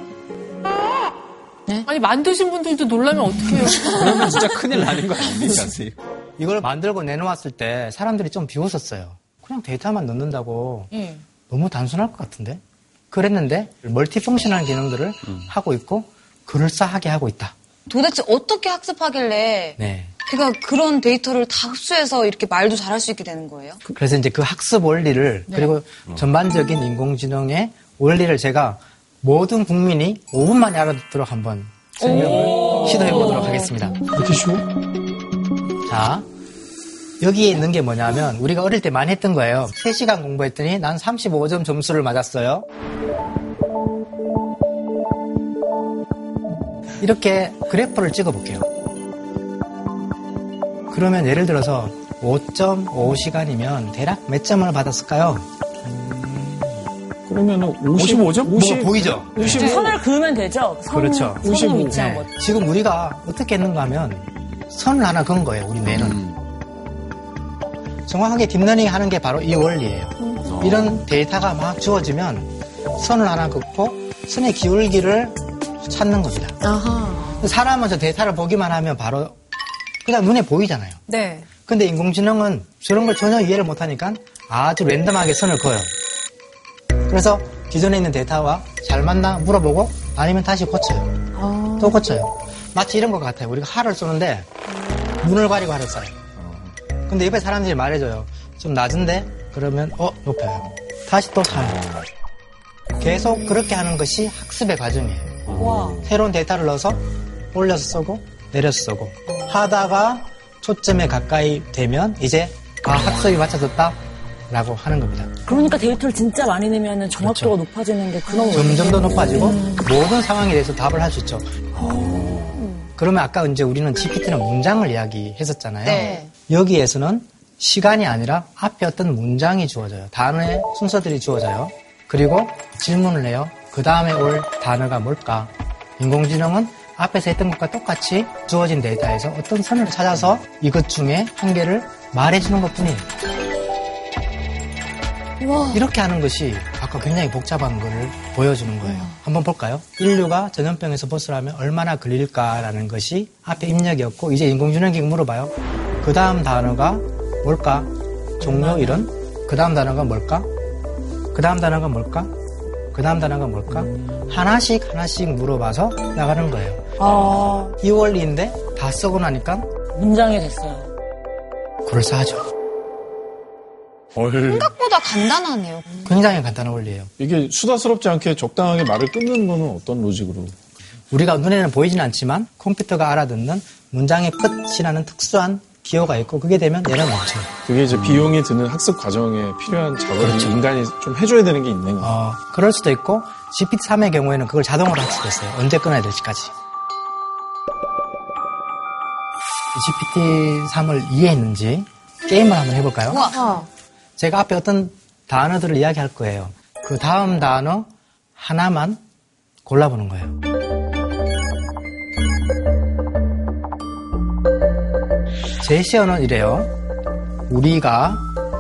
네? 아니 만드신 분들도 놀라면 어떡해요? 그러면 진짜 큰일 나는 거 아닙니까? 이걸 만들고 내놓았을 때 사람들이 좀 비웃었어요. 그냥 데이터만 넣는다고 너무 단순할 것 같은데? 그랬는데 멀티펑션한 기능들을 하고 있고 그럴싸하게 하고 있다. 도대체 어떻게 학습하길래 걔가 그런 데이터를 다 흡수해서 이렇게 말도 잘할 수 있게 되는 거예요? 그래서 이제 그 학습 원리를 그리고 전반적인 인공지능의 원리를 제가 모든 국민이 5분 만에 알아듣도록 한번 설명을 시도해보도록 하겠습니다. 어떠시오? 자, 여기에 있는 게 뭐냐면 우리가 어릴 때 많이 했던 거예요. 3시간 공부했더니 난 35점 점수를 맞았어요. 이렇게 그래프를 찍어볼게요. 그러면 예를 들어서 5.5시간이면 대략 몇 점을 받았을까요? 그러면은 55점? 뭐 보이죠? 55. 선을 그으면 되죠? 그렇죠. 55. 네. 지금 우리가 어떻게 했는가 하면 선을 하나 그은 거예요, 우리 뇌는. 정확하게 딥러닝 하는 게 바로 이 원리예요. 이런 데이터가 막 주어지면 선을 하나 긋고 선의 기울기를 찾는 겁니다. 아하. 사람은 저 데이터를 보기만 하면 바로 그냥 눈에 보이잖아요. 네. 근데 인공지능은 저런 걸 전혀 이해를 못하니까 아주 랜덤하게 선을 그어요. 그래서 기존에 있는 데이터와 잘 맞나 물어보고 아니면 다시 고쳐요. 아. 또 고쳐요. 마치 이런 것 같아요. 우리가 활을 쏘는데 눈을 가리고 활을 쏴요. 근데 옆에 사람들이 말해줘요. 좀 낮은데? 그러면 높여요. 다시 또 쏴요. 계속 그렇게 하는 것이 학습의 과정이에요. 와. 새로운 데이터를 넣어서 올려서 쏘고 내려서 쏘고 하다가 초점에 가까이 되면 이제 학습이 맞춰졌다 라고 하는 겁니다. 그러니까 데이터를 진짜 많이 내면 정확도가 그렇죠. 높아지는 게 그런 거예요. 점점 더 높아지고 모든 상황에 대해서 답을 할 수 있죠. 그러면 아까 이제 우리는 GPT는 문장을 이야기했었잖아요. 네. 여기에서는 시간이 아니라 앞에 어떤 문장이 주어져요. 단어의 순서들이 주어져요. 그리고 질문을 해요. 그 다음에 올 단어가 뭘까? 인공지능은 앞에서 했던 것과 똑같이 주어진 데이터에서 어떤 선을 찾아서 이것 중에 한 개를 말해주는 것뿐이에요. 우와. 이렇게 하는 것이 아까 굉장히 복잡한 걸 보여주는 거예요. 한번 볼까요? 인류가 전염병에서 벗어나면 얼마나 걸릴까라는 것이 앞에 입력이었고 이제 인공지능에게 물어봐요. 그 다음 단어가 뭘까? 종료 이런? 그 다음 단어가 뭘까? 그 다음 단어가 뭘까? 그 다음 단어가 뭘까? 하나씩 하나씩 물어봐서 나가는 거예요. 아. 이 원리인데 다 쓰고 나니까 문장이 됐어요. 그럴싸하죠. 생각보다 간단하네요. 굉장히 간단한 원리예요. 이게 수다스럽지 않게 적당하게 말을 끊는 거는 어떤 로직으로? 우리가 눈에는 보이진 않지만 컴퓨터가 알아듣는 문장의 끝이라는 특수한 기호가 있고 그게 되면 얘는 멈춰요. 그게 이제 비용이 드는 학습 과정에 필요한 작업을 그렇죠. 인간이 좀 해줘야 되는 게 있는 거예요. 그럴 수도 있고 GPT-3의 경우에는 그걸 자동으로 학습했어요. 언제 끊어야 될지까지. GPT-3을 이해했는지 게임을 한번 해볼까요? 제가 앞에 어떤 단어들을 이야기할 거예요. 그 다음 단어 하나만 골라보는 거예요. 제시어는 이래요. 우리가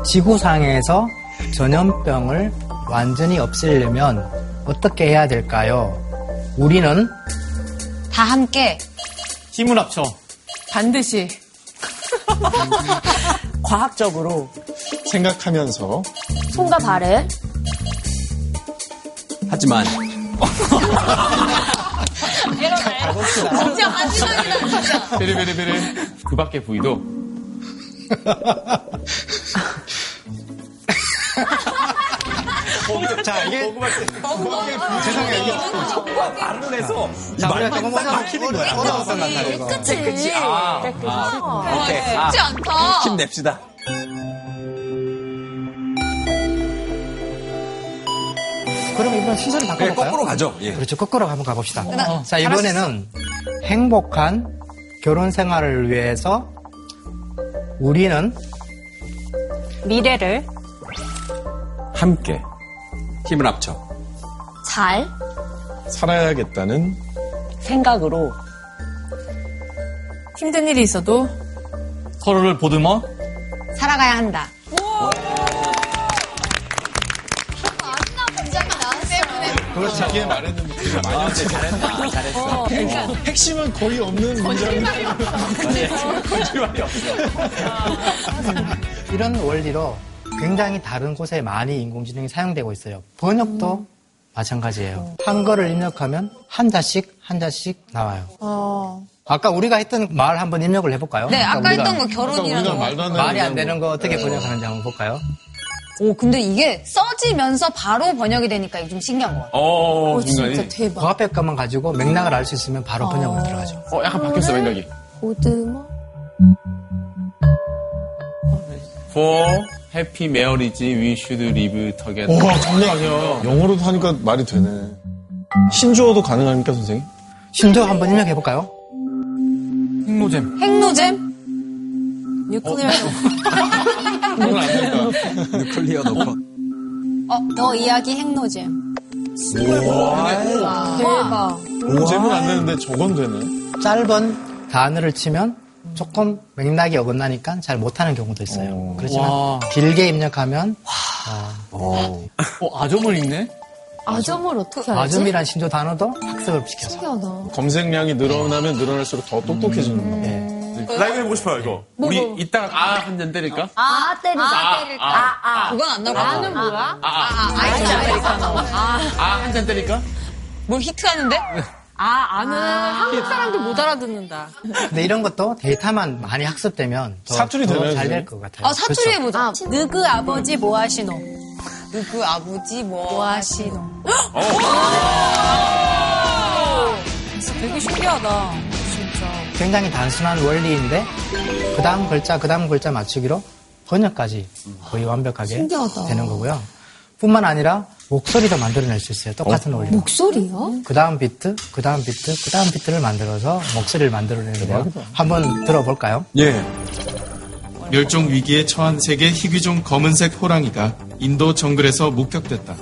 지구상에서 전염병을 완전히 없애려면 어떻게 해야 될까요? 우리는 다 함께 힘을 합쳐 반드시 과학적으로 생각하면서 손과 발을 하지만 진짜 마지막이다 진짜. 베레베레베레. 그 밖의 부위도. 자 이게 죄송해요. 손과 발로 해서 머리가 딱 막히는 거야. 깨끗이. 쉽지 않다. 힘냅시다. 그럼 이번 순서를 바꿔볼까요? 거꾸로 가죠. 예. 그렇죠. 거꾸로 한번 가봅시다. 자, 이번에는 행복한 결혼 생활을 위해서 우리는 미래를 함께 힘을 합쳐 잘 살아야겠다는 생각으로 힘든 일이 있어도 서로를 보듬어 살아가야 한다. 그렇지. 자기의 말했는데 많이 없지. 잘했어. 그러니까 핵심은 거의 없는 거짓말이 없어. 이런 원리로 굉장히 다른 곳에 많이 인공지능이 사용되고 있어요. 번역도 마찬가지예요. 한글을 입력하면 한자씩 나와요. 아까 우리가 했던 말 한번 입력을 해볼까요? 네, 아까 했던 거 결혼이라는 거. 말이 안 되는 거 어떻게 번역하는지 한번 볼까요? 오, 근데 이게 써지면서 바로 번역이 되니까 이게 좀 신기한 것 같아요. 오, 진짜 대박. 화백과만 가지고 맥락을 알 수 있으면 바로 번역으로 들어가죠. 약간 바뀌었어, 맥락이. 오드마? For happy marriage, we should live together. 와, 장난 아니야. 영어로도 하니까 말이 되네. 신조어도 가능합니까, 선생님? 신조어 한번 입력해볼까요? 핵노잼. 핵노잼? 뉴클리어 노파. 뉴클리어 노파. 너 이야기 핵노잼. 우와. 대박. 노잼은 안 되는데 저건 되네. 짧은 단어를 치면 조금 맥락이 어긋나니까 잘 못하는 경우도 있어요. 그렇지만 와. 길게 입력하면 아점을 읽네? 아점을 어떻게 알지? 아점이란 신조 단어도 학습을 시켜서. 신기하다. 검색량이 늘어나면 늘어날수록 더 똑똑해지는 거예요. 라이브 해보고 싶어요, 이거. 뭐, 우리 이따가 한 잔 때릴까? 때릴까? 그건 안 나와. 아는 뭐야? 한 잔 때릴까? 뭐 히트하는데? 아는 한국 사람들 못 알아듣는다. 근데 이런 것도 데이터만 많이 학습되면 사투리 더 잘 될 것 같아요. 사투리 해보자. 느그 아버지 뭐 하시노? 느그 아버지 뭐 하시노? 되게 신기하다. 굉장히 단순한 원리인데 그 다음 글자 맞추기로 번역까지 거의 완벽하게 신기하다. 되는 거고요. 뿐만 아니라 목소리도 만들어낼 수 있어요. 똑같은 원리로. 목소리요? 그 다음 비트를 만들어서 목소리를 만들어내는데요. 한번 들어볼까요? 예. 멸종 위기에 처한 세계 희귀종 검은색 호랑이가 인도 정글에서 목격됐다.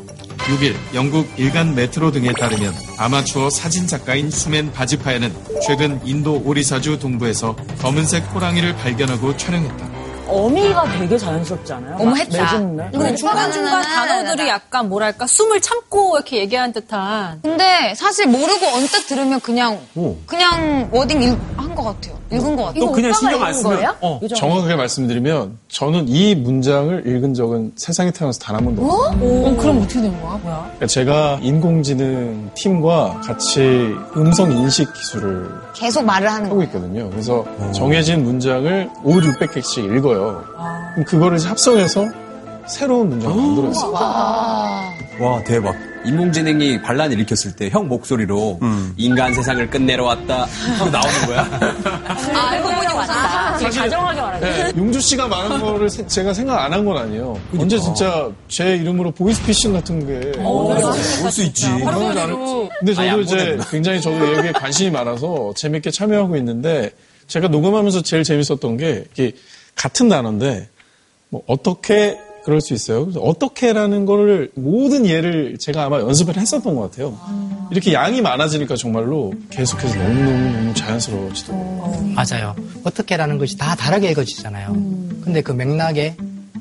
6일 영국 일간 메트로 등에 따르면 아마추어 사진작가인 수맨 바지파야는 최근 인도 오리사주 동부에서 검은색 호랑이를 발견하고 촬영했다. 어미가 되게 자연스럽지 않아요? 어머 했다. 근데 중간중간 단어들이 약간 뭐랄까 숨을 참고 이렇게 얘기한 듯한. 근데 사실 모르고 언뜻 들으면 그냥 워딩 한 것 같아요. 읽은 것 같아요. 또 그냥 신경 안 쓰면 정확하게 말씀드리면 저는 이 문장을 읽은 적은 세상에 태어나서 단 한 번도 없어요. 그럼 어떻게 된 거야? 뭐야? 그러니까 제가 인공지능 팀과 같이 음성 인식 기술을 계속 말을 하고 있거든요. 그래서 정해진 문장을 5,600개씩 읽어요. 그럼 그거를 합성해서 새로운 문장을 만들었어요. 와 대박. 인공지능이 반란을 일으켰을 때 형 목소리로 인간 세상을 끝내러 왔다 하고 나오는 거야. 알고 보니 왔다. 자정하게 말하죠. 네, 용주 씨가 말한 거를 제가 생각 안 한 건 아니에요. 그러니까. 언제 진짜 제 이름으로 보이스피싱 같은 게 올 수 있지. 근데 저도 이제 굉장히 저도 여기에 관심이 많아서 재밌게 참여하고 있는데 제가 녹음하면서 제일 재밌었던 게 같은 단어인데 뭐 어떻게 그럴 수 있어요. 그래서 어떻게라는 거를 모든 예를 제가 아마 연습을 했었던 것 같아요. 이렇게 양이 많아지니까 정말로 계속해서 너무너무 자연스러워지더라고요. 맞아요. 어떻게라는 것이 다 다르게 읽어지잖아요. 근데 그 맥락에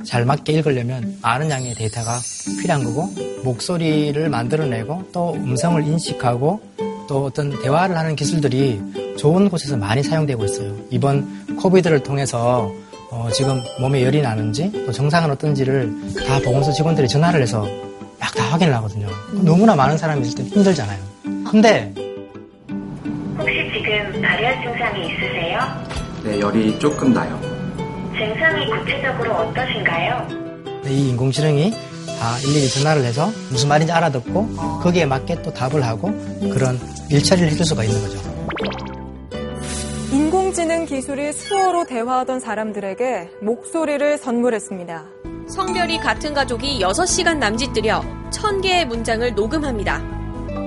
잘 맞게 읽으려면 많은 양의 데이터가 필요한 거고 목소리를 만들어내고 또 음성을 인식하고 또 어떤 대화를 하는 기술들이 좋은 곳에서 많이 사용되고 있어요. 이번 코비드를 통해서 지금 몸에 열이 나는지 또 증상은 어떤지를 다 보건소 직원들이 전화를 해서 막 다 확인을 하거든요. 너무나 많은 사람이 있을 때 힘들잖아요. 근데 혹시 지금 발열 증상이 있으세요? 네, 열이 조금 나요. 증상이 구체적으로 어떠신가요? 이 인공지능이 다 일일이 전화를 해서 무슨 말인지 알아듣고 거기에 맞게 또 답을 하고 그런 일처리를 해줄 수가 있는 거죠. 인공지능 기술이 수어로 대화하던 사람들에게 목소리를 선물했습니다. 성별이 같은 가족이 6시간 남짓들여 1,000개의 문장을 녹음합니다.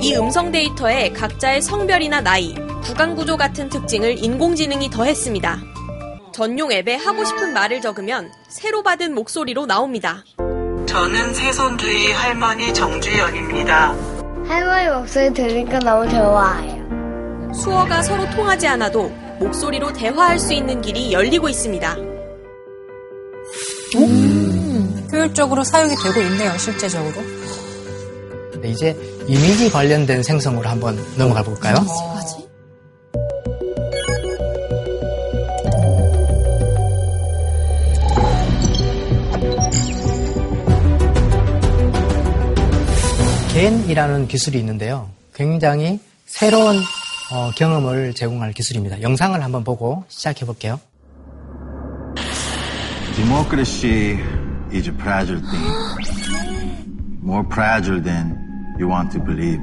이 음성 데이터에 각자의 성별이나 나이, 구강구조 같은 특징을 인공지능이 더했습니다. 전용 앱에 하고 싶은 말을 적으면 새로 받은 목소리로 나옵니다. 저는 세손주의 할머니 정주연입니다. 할머니 목소리 들으니까 너무 좋아요. 수어가 서로 통하지 않아도 목소리로 대화할 수 있는 길이 열리고 있습니다. 효율적으로 사용이 되고 있네요, 실제적으로. 이제 이미지 관련된 생성으로 한번 넘어가 볼까요? 겐이라는 기술이 있는데요. 굉장히 새로운 경험을 제공할 기술입니다. 영상을 한번 보고 시작해 볼게요. Democracy is fragile thing. More fragile than you want to believe.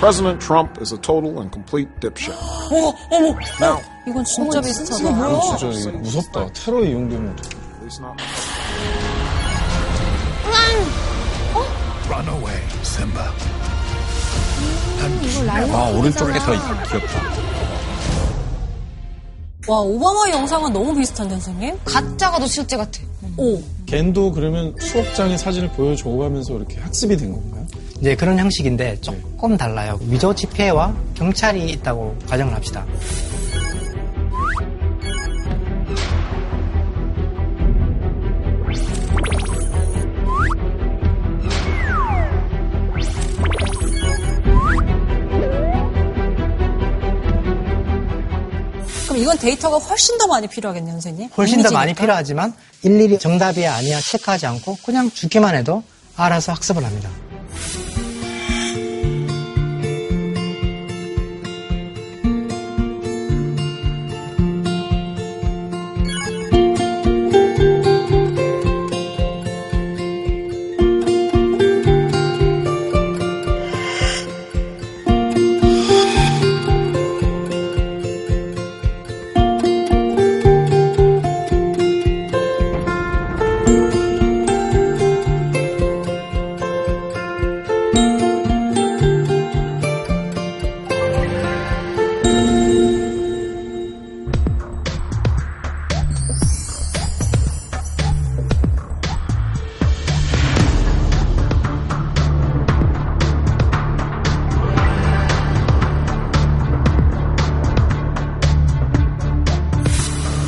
President Trump is a total and complete dipshit. Now, 이건 진짜 비슷하다. 이거 진짜 이거 무섭다. 테러 이용되면 어떡해. Run away, Simba. 아, 오른쪽 게 더 귀엽다. 와, 오바마의 영상은 너무 비슷한데, 선생님? 가짜가도 실제 같아. 오. 걘도 그러면 수업장의 사진을 보여주고 가면서 이렇게 학습이 된 건가요? 이제 그런 형식인데 조금 네. 달라요. 위조 지폐와 경찰이 있다고 가정을 합시다. 이건 데이터가 훨씬 더 많이 필요하겠네요, 선생님. 훨씬 더 많이 필요하지만 일일이 정답이야 아니야 체크하지 않고 그냥 주기만 해도 알아서 학습을 합니다.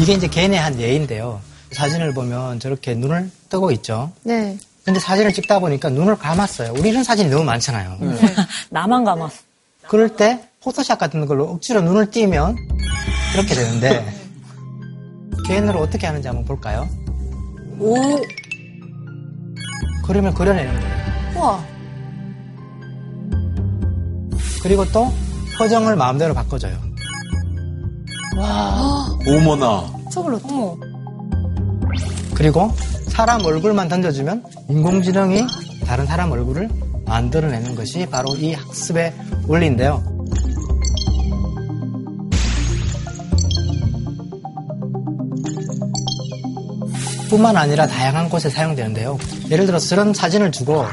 이게 이제 개인의 한 예인데요. 사진을 보면 저렇게 눈을 뜨고 있죠. 네. 근데 사진을 찍다 보니까 눈을 감았어요. 우리 이런 사진이 너무 많잖아요. 네. 나만 감았어. 그럴 때 포토샵 같은 걸로 억지로 눈을 띄면 이렇게 되는데 개인으로 어떻게 하는지 한번 볼까요? 오. 그림을 그려내는 거예요. 우와. 그리고 또 표정을 마음대로 바꿔줘요. 와. 어머나. 저걸로 또. 그리고 사람 얼굴만 던져주면 인공지능이 다른 사람 얼굴을 만들어내는 것이 바로 이 학습의 원리인데요. 뿐만 아니라 다양한 곳에 사용되는데요. 예를 들어서 저런 사진을 주고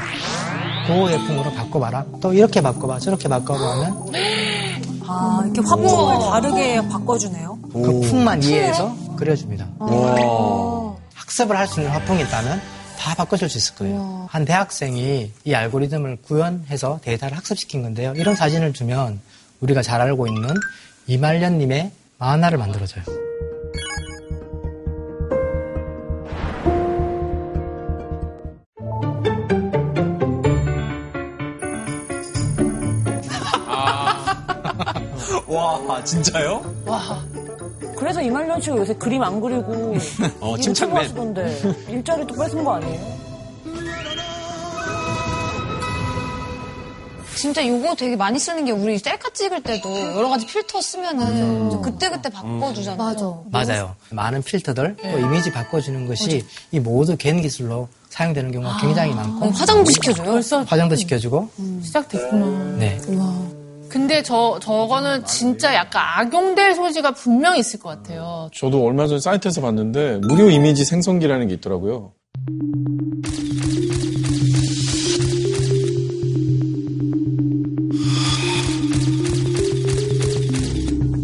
고어예품으로 바꿔봐라. 또 이렇게 바꿔봐. 저렇게 바꿔봐 하면 아, 이렇게 화풍을 다르게 바꿔주네요. 화풍만 이해해서 그려줍니다. 학습을 할 수 있는 화풍이 있다면 다 바꿔줄 수 있을 거예요. 한 대학생이 이 알고리즘을 구현해서 데이터를 학습시킨 건데요. 이런 사진을 주면 우리가 잘 알고 있는 이말년님의 만화를 만들어줘요. 와, 진짜요? 와. 그래서 이말년 씨가 요새 그림 안 그리고 칭찬 하시던데 일자리도 뺏은 거 아니에요? 진짜 이거 되게 많이 쓰는 게 우리 셀카 찍을 때도 여러 가지 필터 쓰면은 그때그때 바꿔주잖아요. 맞아요. 많은 필터들 또 이미지 바꿔주는 것이 이 모두 갠 기술로 사용되는 경우가 굉장히 많고 화장도 시켜줘요. 벌써 화장도 시켜주고 시작됐구나. 네. 우와. 근데 저거는 진짜 약간 악용될 소지가 분명히 있을 것 같아요. 저도 얼마 전에 사이트에서 봤는데 무료 이미지 생성기라는 게 있더라고요.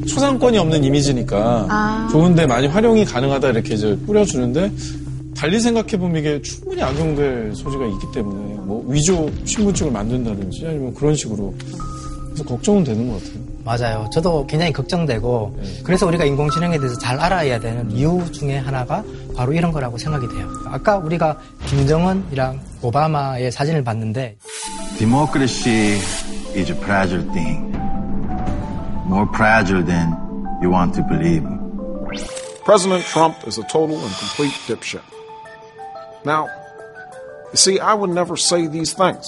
초상권이 없는 이미지니까 좋은데 많이 활용이 가능하다 이렇게 이제 뿌려주는데 달리 생각해보면 이게 충분히 악용될 소지가 있기 때문에 뭐 위조 신분증을 만든다든지 아니면 그런 식으로 그래서 걱정은 되는 것 같아요. 맞아요. 저도 굉장히 걱정되고 네. 그래서 우리가 인공지능에 대해서 잘 알아야 되는 이유 중에 하나가 바로 이런 거라고 생각이 돼요. 아까 우리가 김정은이랑 오바마의 사진을 봤는데 Democracy is a fragile thing. More fragile than you want to believe. President Trump is a total and complete dipshit. Now, you see, I would never say these things.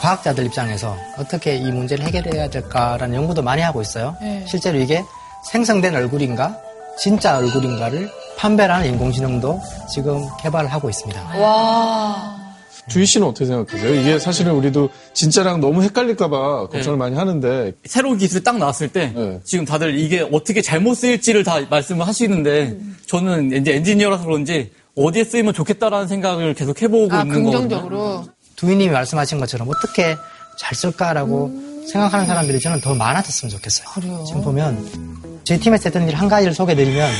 과학자들 입장에서 어떻게 이 문제를 해결해야 될까라는 연구도 많이 하고 있어요. 네. 실제로 이게 생성된 얼굴인가 진짜 얼굴인가를 판배라는 인공지능도 지금 개발을 하고 있습니다. 와. 주희 씨는 어떻게 생각하세요? 이게 사실은 우리도 진짜랑 너무 헷갈릴까봐 걱정을 많이 하는데. 새로운 기술이 딱 나왔을 때 지금 다들 이게 어떻게 잘못 쓰일지를 다 말씀을 하시는데 저는 이제 엔지니어라서 그런지 어디에 쓰이면 좋겠다라는 생각을 계속 해보고 있는 거거든요. 긍정적으로. 두희님이 말씀하신 것처럼 어떻게 잘 쓸까라고 생각하는 사람들이 저는 더 많아졌으면 좋겠어요. 그래요. 지금 보면 저희 팀에서 했던 일 한 가지를 소개드리면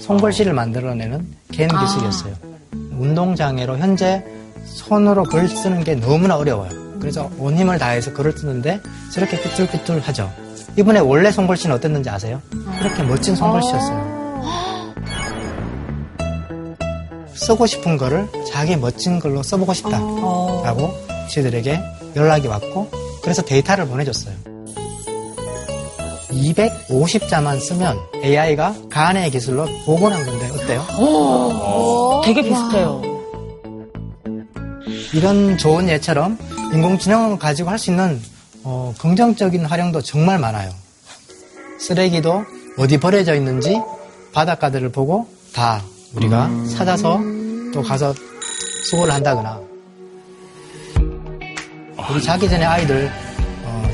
손글씨를 만들어내는 개인 기술이었어요. 운동장애로 현재 손으로 글 쓰는 게 너무나 어려워요. 그래서 온 힘을 다해서 글을 쓰는데 저렇게 삐뚤삐뚤하죠. 이번에 원래 손글씨는 어땠는지 아세요? 그렇게 멋진 손글씨였어요. 쓰고 싶은 거를 자기 멋진 걸로 써보고 싶다라고 저희들에게 연락이 왔고 그래서 데이터를 보내줬어요. 250자만 쓰면 AI가 가안의 기술로 복원한 건데 어때요? 되게 비슷해요. 이런 좋은 예처럼 인공지능을 가지고 할 수 있는 긍정적인 활용도 정말 많아요. 쓰레기도 어디 버려져 있는지 바닷가들을 보고 다 우리가 찾아서 또 가서 수거를 한다거나 우리 자기 전에 아이들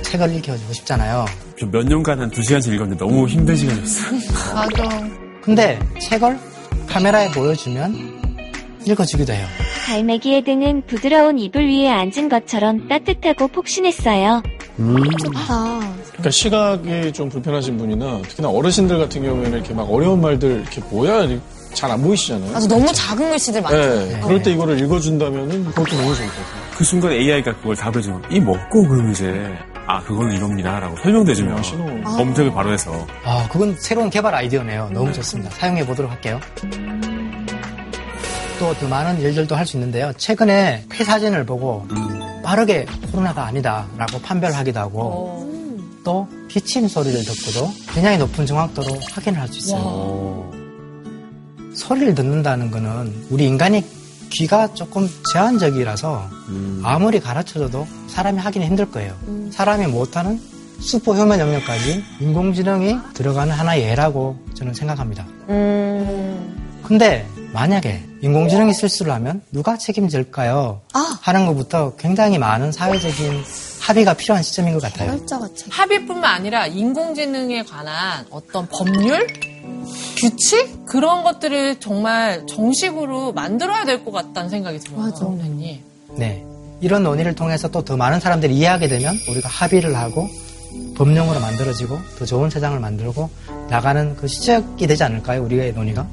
책을 읽혀주고 싶잖아요. 저 몇 년간 한 2시간씩 읽었는데 너무 힘든 시간이었어요. 맞아. 근데 책을 카메라에 보여주면 읽어주기도 해요. 갈매기의 등은 부드러운 이불 위에 앉은 것처럼 따뜻하고 폭신했어요. 좋다. 그러니까 시각이 좀 불편하신 분이나 특히나 어르신들 같은 경우에는 이렇게 막 어려운 말들 이렇게 뭐야 잘 안 보이시잖아요. 맞아, 너무 작은 글씨들 많잖아요. 네. 그럴 때 이거를 읽어준다면은 그것도 너무 좋을 것 같아요. 그 순간 AI가 그걸 답을 주면 이 먹고 그럼 이제 그건 이겁니다라고 설명해주면 검색을 바로 해서 그건 새로운 개발 아이디어네요. 너무 좋습니다. 사용해 보도록 할게요. 또 더 많은 일들도 할 수 있는데요. 최근에 폐사진을 보고 빠르게 코로나가 아니다라고 판별하기도 하고 또 기침 소리를 듣고도 굉장히 높은 정확도로 확인을 할 수 있어요. 소리를 듣는다는 거는 우리 인간이 귀가 조금 제한적이라서 아무리 가르쳐줘도 사람이 하기는 힘들 거예요. 사람이 못하는 슈퍼 휴먼 영역까지 인공지능이 들어가는 하나의 예라고 저는 생각합니다. 근데 만약에 인공지능이 실수를 하면 누가 책임질까요? 하는 것부터 굉장히 많은 사회적인 합의가 필요한 시점인 것 같아요. 합의뿐만 아니라 인공지능에 관한 어떤 법률? 규칙? 그런 것들을 정말 정식으로 만들어야 될 것 같다는 생각이 들어요. 선생님. 네. 이런 논의를 통해서 또 더 많은 사람들이 이해하게 되면 우리가 합의를 하고 법령으로 만들어지고 더 좋은 세상을 만들고 나가는 그 시작이 되지 않을까요? 우리의 논의가.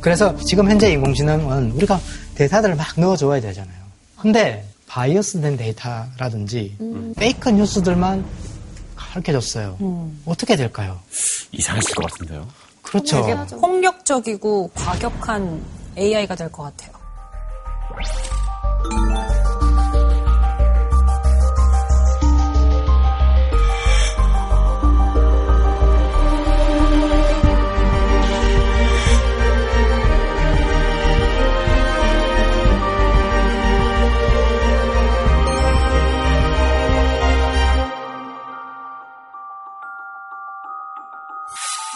그래서 지금 현재 인공지능은 우리가 데이터들을 막 넣어줘야 되잖아요. 근데 바이어스된 데이터라든지 페이크 뉴스들만 가르쳐줬어요. 어떻게 될까요? 이상했을 것 같은데요. 그렇죠. 되게 폭력적이고 과격한 AI가 될 것 같아요.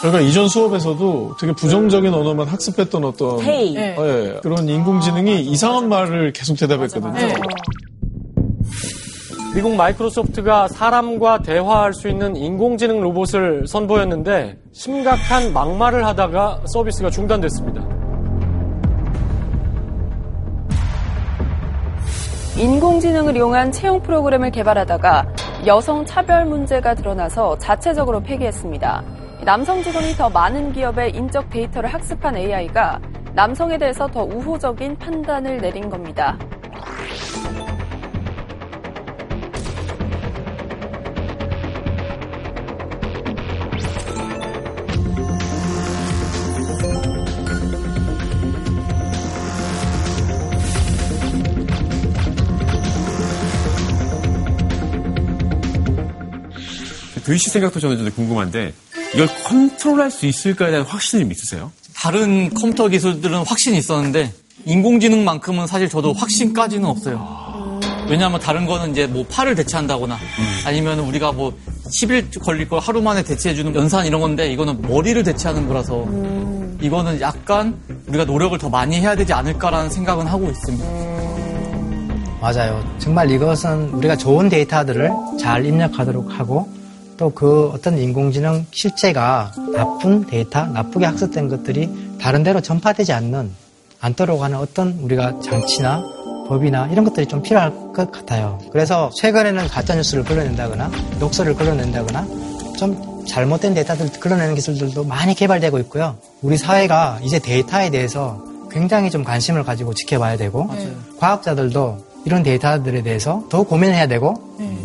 그러니까 이전 수업에서도 되게 부정적인 언어만 학습했던 어떤 그런 인공지능이 이상한 말을 계속 대답했거든요. 미국 마이크로소프트가 사람과 대화할 수 있는 인공지능 로봇을 선보였는데 심각한 막말을 하다가 서비스가 중단됐습니다. 인공지능을 이용한 채용 프로그램을 개발하다가 여성 차별 문제가 드러나서 자체적으로 폐기했습니다. 남성 직원이 더 많은 기업의 인적 데이터를 학습한 AI가 남성에 대해서 더 우호적인 판단을 내린 겁니다. 두희 씨 생각도 저는 궁금한데 이걸 컨트롤할 수 있을까에 대한 확신이 있으세요? 다른 컴퓨터 기술들은 확신이 있었는데 인공지능만큼은 사실 저도 확신까지는 없어요. 왜냐하면 다른 거는 이제 뭐 팔을 대체한다거나 아니면 우리가 뭐 10일 걸릴 걸 하루 만에 대체해주는 연산 이런 건데 이거는 머리를 대체하는 거라서 이거는 약간 우리가 노력을 더 많이 해야 되지 않을까라는 생각은 하고 있습니다. 맞아요. 정말 이것은 우리가 좋은 데이터들을 잘 입력하도록 하고 또 그 어떤 인공지능 실체가 나쁜 데이터, 나쁘게 학습된 것들이 다른 데로 전파되지 않도록 하는 어떤 우리가 장치나 법이나 이런 것들이 좀 필요할 것 같아요. 그래서 최근에는 가짜뉴스를 걸러낸다거나 녹설을 걸러낸다거나 좀 잘못된 데이터들을 걸러내는 기술들도 많이 개발되고 있고요. 우리 사회가 이제 데이터에 대해서 굉장히 좀 관심을 가지고 지켜봐야 되고 맞아요. 과학자들도 이런 데이터들에 대해서 더 고민해야 되고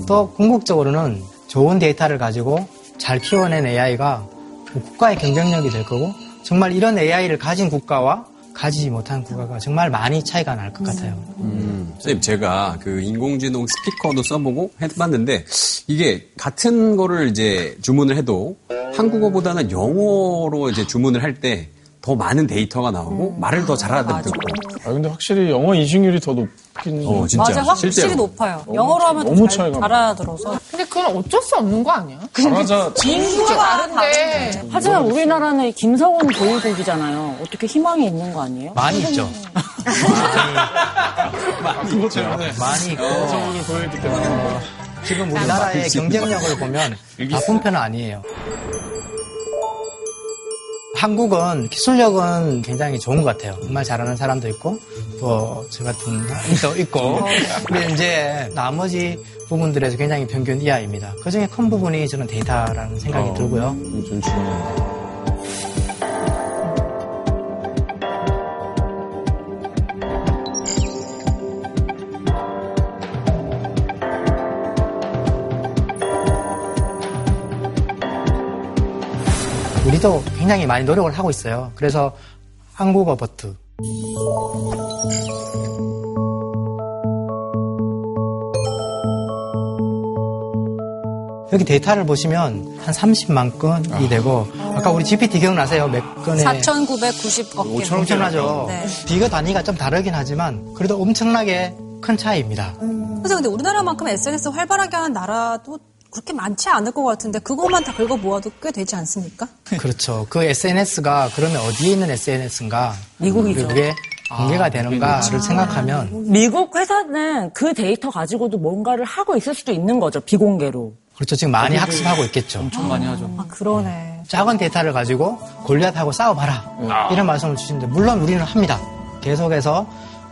또 궁극적으로는 좋은 데이터를 가지고 잘 키워낸 AI가 국가의 경쟁력이 될 거고 정말 이런 AI를 가진 국가와 가지지 못한 국가가 정말 많이 차이가 날 것 같아요. 선생님, 제가 그 인공지능 스피커도 써보고 해봤는데 이게 같은 거를 이제 주문을 해도 한국어보다는 영어로 이제 주문을 할 때 더 많은 데이터가 나오고 말을 더 잘알아듣고. 아 근데 확실히 영어 인식률이 더 높긴. 진짜. 맞아, 확실히 실제로. 높아요. 영어로 하면 더 잘 알아들어서. 근데 그건 어쩔 수 없는 거 아니야? 맞아. 인구가 다른데. 하지만 우리나라는 김성훈 보유국이잖아요. 어떻게 희망이 있는 거 아니에요? 많이 있죠. 그것 때문에 많이 있고. 김성훈이 보유했기 때문에. 지금 우리나라의 경쟁력을 보면 나쁜 편은 아니에요. 한국은 기술력은 굉장히 좋은 것 같아요. 정말 잘하는 사람도 있고 또 저 같은 사람도 있고 근데 이제 나머지 부분들에서 굉장히 평균 이하입니다. 그중에 큰 부분이 저는 데이터라는 생각이 들고요. 좀 중요해요. 우리도 굉장히 많이 노력을 하고 있어요. 그래서 한국어 버트. 여기 데이터를 보시면 한 30만 건이 되고 아까 우리 GPT 기억나세요? 몇 건에? 4,990억 개. 엄청나죠. 네. 비교 단위가 좀 다르긴 하지만 그래도 엄청나게 큰 차이입니다. 그래서 근데 우리나라만큼 SNS 활발하게 하는 나라도 그렇게 많지 않을 것 같은데 그것만 다 긁어 모아도 꽤 되지 않습니까? 그렇죠. 그 SNS가 그러면 어디에 있는 SNS인가? 미국이죠. 그게 공개가 되는가를 생각하면. 미국 회사는 그 데이터 가지고도 뭔가를 하고 있을 수도 있는 거죠. 비공개로. 그렇죠. 지금 많이 학습하고 있겠죠. 엄청 많이 하죠. 아 그러네. 작은 데이터를 가지고 골리앗하고 싸워봐라. 이런 말씀을 주시는데 물론 우리는 합니다. 계속해서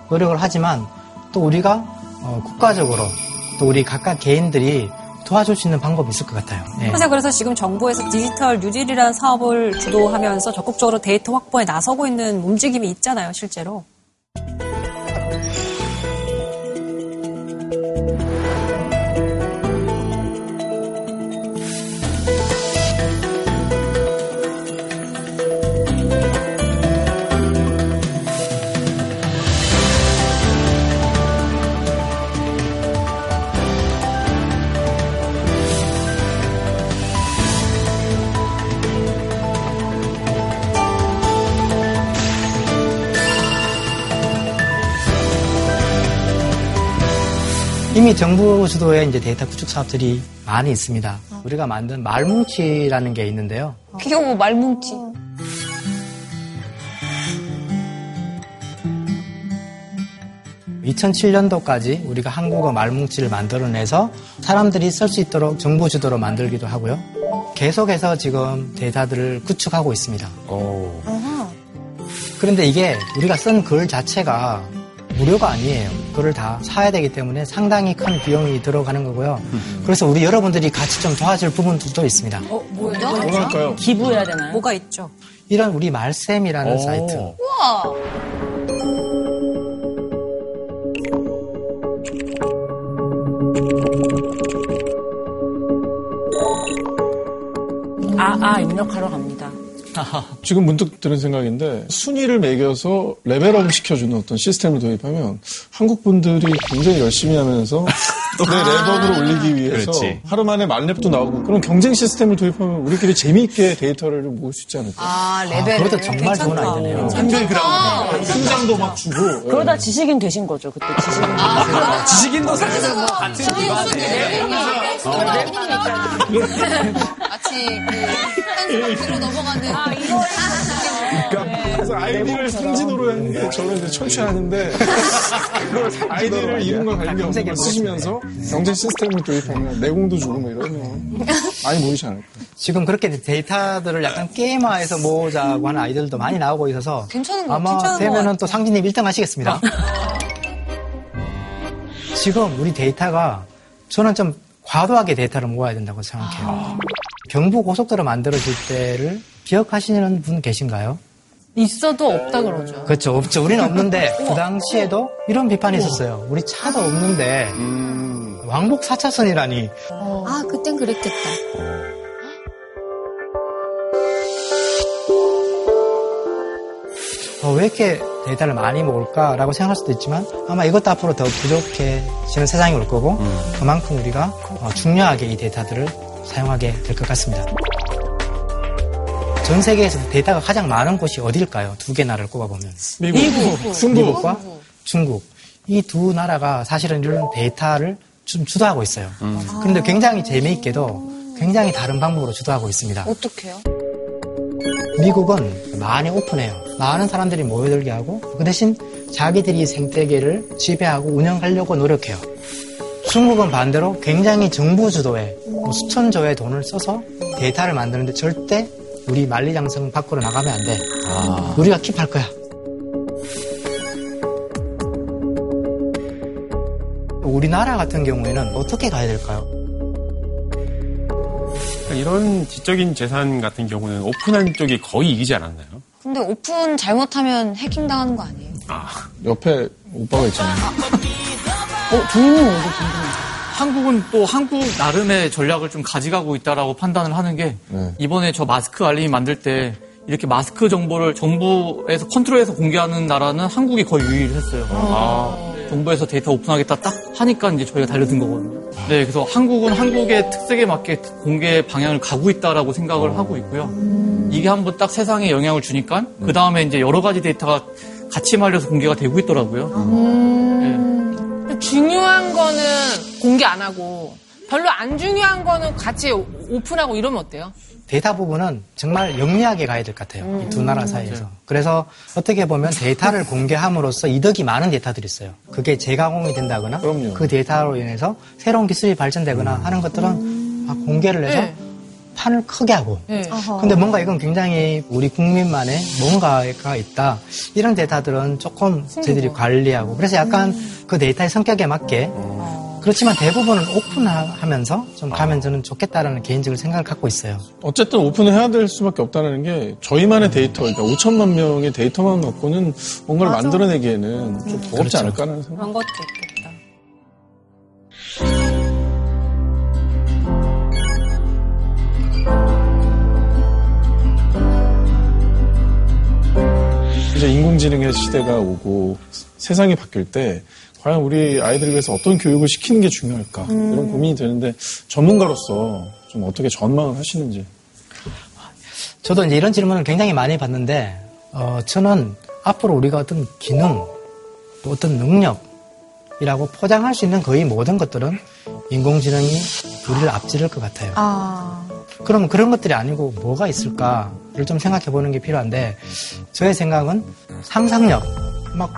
노력을 하지만 또 우리가 국가적으로 또 우리 각각 개인들이 도와줄 수 있는 방법이 있을 것 같아요. 네. 그래서 지금 정부에서 디지털 뉴딜이라는 사업을 주도하면서 적극적으로 데이터 확보에 나서고 있는 움직임이 있잖아요, 실제로. 이미 정부 주도의 이제 데이터 구축 사업들이 많이 있습니다. 우리가 만든 말뭉치라는 게 있는데요. 귀여워, 말뭉치. 어. 2007년도까지 우리가 한국어 말뭉치를 만들어내서 사람들이 쓸 수 있도록 정부 주도로 만들기도 하고요. 계속해서 지금 데이터들을 구축하고 있습니다. 그런데 이게 우리가 쓴 글 자체가 무료가 아니에요. 그걸 다 사야 되기 때문에 상당히 큰 비용이 들어가는 거고요. 그래서 우리 여러분들이 같이 좀 도와줄 부분들도 있습니다. 뭐예요? 기부해야 되나요? 뭐가 있죠? 이런 우리 말쌤이라는 사이트. 우와! 입력하러 갑니다. 지금 문득 들은 생각인데 순위를 매겨서 레벨업을 시켜주는 어떤 시스템을 도입하면 한국 분들이 굉장히 열심히 하면서 내 레벨업으로 올리기 위해서 그렇지. 하루 만에 만렙도 나오고 그런 경쟁 시스템을 도입하면 우리끼리 재미있게 데이터를 좀 모을 수 있지 않을까. 레벨. 그러다 정말 좋은 아이디네요. 한별그라운드 순장도 막 주고. 그러다 지식인 되신 거죠. 그때 지식인. 지식인도 사실은 뭐 같은 레벨이니까. 마치 그. 이거를 그러니까 네. 그래서 아이디를 상진으로 했는데 저는 이제 청취하는데 아이디를 이름과 관계없는 걸 쓰시면서 경제 시스템을 도입하면 내공도 주고 뭐 이러면 많이 모이지 않을까. 지금 그렇게 데이터들을 약간 게임화해서 모으자고 하는 아이들도 많이 나오고 있어서 괜찮은 거, 아마 되면은 또 상진님 1등 하시겠습니다. 지금 우리 데이터가 저는 좀 과도하게 데이터를 모아야 된다고 생각해요. 경부고속도로 만들어질 때를 기억하시는 분 계신가요? 있어도 없다 그러죠. 그렇죠. 없죠. 우리는 없는데 그 당시에도 이런 비판이 있었어요. 우리 차도 없는데 왕복 4차선이라니. 아, 그땐 그랬겠다. 왜 이렇게 데이터를 많이 모을까라고 생각할 수도 있지만 아마 이것도 앞으로 더 부족해지는 세상이 올 거고 그만큼 우리가 중요하게 이 데이터들을 사용하게 될 것 같습니다. 전 세계에서 데이터가 가장 많은 곳이 어디일까요? 두 개 나라를 꼽아보면. 미국. 중국과 중국. 이 두 나라가 사실은 이런 데이터를 좀 주도하고 있어요. 그런데 굉장히 재미있게도 굉장히 다른 방법으로 주도하고 있습니다. 어떻게요? 미국은 많이 오픈해요. 많은 사람들이 모여들게 하고 그 대신 자기들이 생태계를 지배하고 운영하려고 노력해요. 중국은 반대로 굉장히 정부 주도에 수천조의 돈을 써서 데이터를 만드는데 절대 우리 만리장성 밖으로 나가면 안 돼. 우리가 킵할 거야. 우리나라 같은 경우에는 어떻게 가야 될까요? 이런 지적인 재산 같은 경우는 오픈한 쪽이 거의 이기지 않았나요? 근데 오픈 잘못하면 해킹당하는 거 아니에요? 아, 옆에 오빠가 있잖아요. 주인님 어디 궁금해요. 한국은 또 한국 나름의 전략을 좀 가져가고 있다라고 판단을 하는 게 이번에 저 마스크 알림이 만들 때 이렇게 마스크 정보를 정부에서 컨트롤해서 공개하는 나라는 한국이 거의 유일했어요. 정부에서 데이터 오픈하겠다 딱 하니까 이제 저희가 달려든 거거든요. 네, 그래서 한국은 한국의 특색에 맞게 공개 방향을 가고 있다라고 생각을 하고 있고요. 이게 한번 딱 세상에 영향을 주니까 그 다음에 이제 여러 가지 데이터가 같이 말려서 공개가 되고 있더라고요. 네. 중요한 거는 공개 안 하고 별로 안 중요한 거는 같이 오픈하고 이러면 어때요? 데이터 부분은 정말 영리하게 가야 될 것 같아요. 이 두 나라 사이에서. 그래서 어떻게 보면 데이터를 공개함으로써 이득이 많은 데이터들이 있어요. 그게 재가공이 된다거나 그 데이터로 인해서 새로운 기술이 발전되거나 하는 것들은 막 공개를 해서 판을 크게 하고. 근데 뭔가 이건 굉장히 우리 국민만의 뭔가가 있다. 이런 데이터들은 조금 저희들이 관리하고. 그래서 약간 그 데이터의 성격에 맞게 그렇지만 대부분은 오픈하면서 좀 가면 저는 좋겠다라는 개인적인 생각을 갖고 있어요. 어쨌든 오픈을 해야 될 수밖에 없다는 게 저희만의 데이터, 그러니까 5천만 명의 데이터만 갖고는 뭔가를 만들어내기에는 좀 버겁지 않을까라는 생각. 그런 것도 있겠다. 이제 인공지능의 시대가 오고 세상이 바뀔 때 과연 우리 아이들을 위해서 어떤 교육을 시키는 게 중요할까 이런 고민이 되는데 전문가로서 좀 어떻게 전망을 하시는지. 저도 이제 이런 질문을 굉장히 많이 받는데 저는 앞으로 우리가 어떤 기능 또 어떤 능력이라고 포장할 수 있는 거의 모든 것들은 인공지능이 우리를 앞지를 것 같아요. 그럼 그런 것들이 아니고 뭐가 있을까를 좀 생각해 보는 게 필요한데 저의 생각은 상상력 막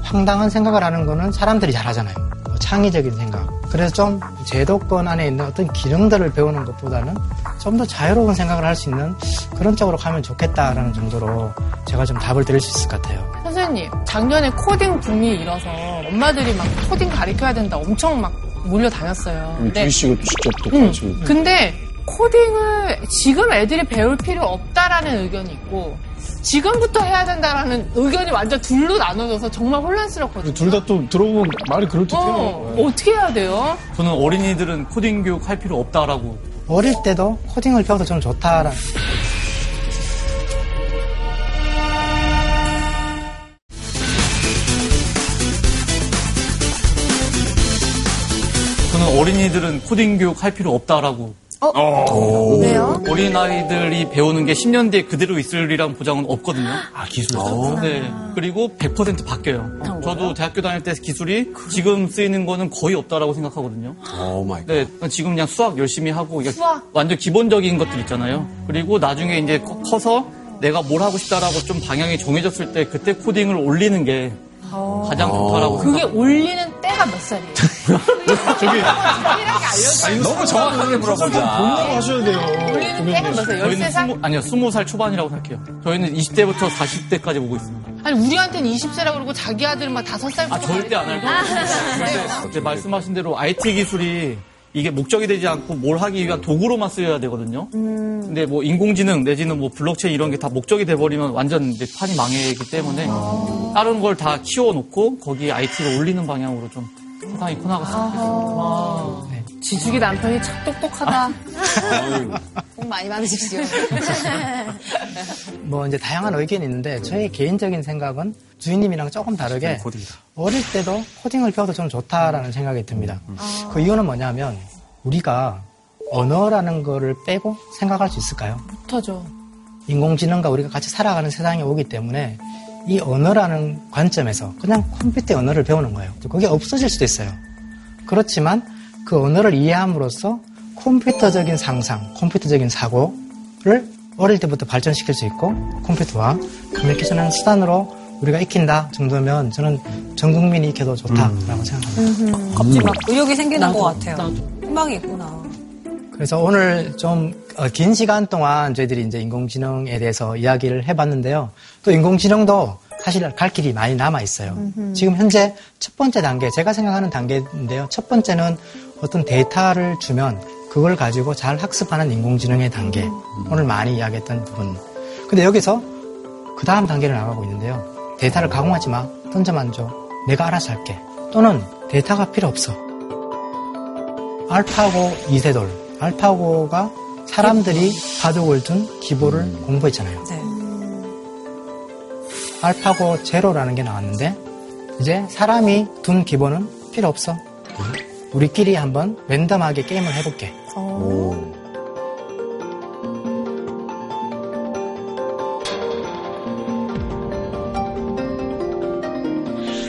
황당한 생각을 하는 거는 사람들이 잘하잖아요. 창의적인 생각. 그래서 좀 제도권 안에 있는 어떤 기능들을 배우는 것보다는 좀 더 자유로운 생각을 할 수 있는 그런 쪽으로 가면 좋겠다라는 정도로 제가 좀 답을 드릴 수 있을 것 같아요. 선생님, 작년에 코딩 붐이 일어서 엄마들이 막 코딩 가르쳐야 된다 엄청 막 몰려다녔어요. 주희 씨가 직접 또 가르치고. 근데 코딩을 지금 애들이 배울 필요 없다라는 의견이 있고 지금부터 해야 된다라는 의견이 완전 둘로 나눠져서 정말 혼란스럽거든요. 둘 다 또 들어보면 말이 그럴듯해요. 어떻게 해야 돼요? 저는 어린이들은 코딩 교육 할 필요 없다라고. 어릴 때도 코딩을 배워서 저는 좋다라는. 저는 어린이들은 코딩 교육 할 필요 없다라고. 왜요? 어린아이들이 배우는 게 10년 뒤에 그대로 있으리란 보장은 없거든요. 기술이요? 네. 그리고 100% 바뀌어요. 저도 대학교 다닐 때 기술이 지금 쓰이는 거는 거의 없다라고 생각하거든요. 오 마이 갓. 네. 지금 그냥 수학 열심히 하고. 수학? 완전 기본적인 것들 있잖아요. 그리고 나중에 이제 커서 내가 뭘 하고 싶다라고 좀 방향이 정해졌을 때 그때 코딩을 올리는 게 가장 좋다라고 그게 생각. 올리는 때가 몇 살이에요? 저기 너무 정확하게 물어보자. 본다고 하셔야 돼요. 올리는 때가 몇 살? 13살? 아니요. 20살 초반이라고 생각해요. 저희는 20대부터 40대까지 오고 있습니다. 아니 우리한테는 20세라고 그러고 자기 아들 막 5살부터 절대 안 할 거예요. 근데 말씀하신 대로 IT 기술이 이게 목적이 되지 않고 뭘 하기 위한 도구로만 쓰여야 되거든요. 근데 뭐 인공지능 내지는 뭐 블록체인 이런 게 다 목적이 돼버리면 완전 이제 판이 망해기 때문에 다른 걸 다 키워놓고 거기에 IT를 올리는 방향으로 좀 세상이 커나갔으면 좋겠습니다. 네. 지숙이 남편이 참 똑똑하다. 복 많이 받으십시오. 뭐 이제 다양한 의견이 있는데 저의 개인적인 생각은 주인님이랑 조금 다르게 어릴 때도 코딩을 배워도 저는 좋다라는 생각이 듭니다. 그 이유는 뭐냐면 우리가 언어라는 거를 빼고 생각할 수 있을까요? 못하죠. 인공지능과 우리가 같이 살아가는 세상이 오기 때문에 이 언어라는 관점에서 그냥 컴퓨터의 언어를 배우는 거예요. 그게 없어질 수도 있어요. 그렇지만 그 언어를 이해함으로써 컴퓨터적인 상상, 컴퓨터적인 사고를 어릴 때부터 발전시킬 수 있고 컴퓨터와 커뮤니케이션하는 수단으로 우리가 익힌다 정도면 저는 전 국민이 익혀도 좋다라고 생각합니다. 갑자기 막 의욕이 생기는 것 같아요. 희망이 있구나. 그래서 오늘 좀 긴 시간 동안 저희들이 이제 인공지능에 대해서 이야기를 해봤는데요. 또 인공지능도 사실 갈 길이 많이 남아 있어요. 지금 현재 첫 번째 단계, 제가 생각하는 단계인데요. 첫 번째는 어떤 데이터를 주면 그걸 가지고 잘 학습하는 인공지능의 단계. 오늘 많이 이야기했던 부분. 근데 여기서 그 다음 단계를 나가고 있는데요. 데이터를 가공하지 마. 던져만 줘. 내가 알아서 할게. 또는 데이터가 필요 없어. 알파고 2세돌. 알파고가 사람들이 바둑을 둔 기보를 공부했잖아요. 네. 알파고 제로라는 게 나왔는데 이제 사람이 둔 기보는 필요 없어. 우리끼리 한번 랜덤하게 게임을 해볼게.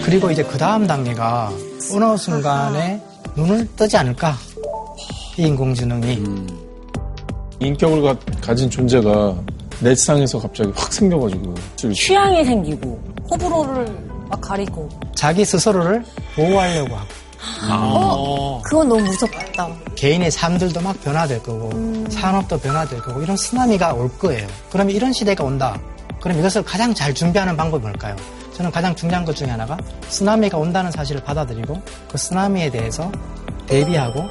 그리고 이제 그 다음 단계가 어느 순간에 눈을 뜨지 않을까? 이 인공지능이. 인격을 가진 존재가 내 상에서 갑자기 확 생겨가지고. 취향이 생기고 호불호를 막 가리고. 자기 스스로를 보호하려고 하고. 그건 너무 무섭다. 개인의 삶들도 막 변화될 거고 산업도 변화될 거고 이런 쓰나미가 올 거예요. 그럼 이런 시대가 온다. 그럼 이것을 가장 잘 준비하는 방법이 뭘까요? 저는 가장 중요한 것 중에 하나가 쓰나미가 온다는 사실을 받아들이고 그 쓰나미에 대해서 대비하고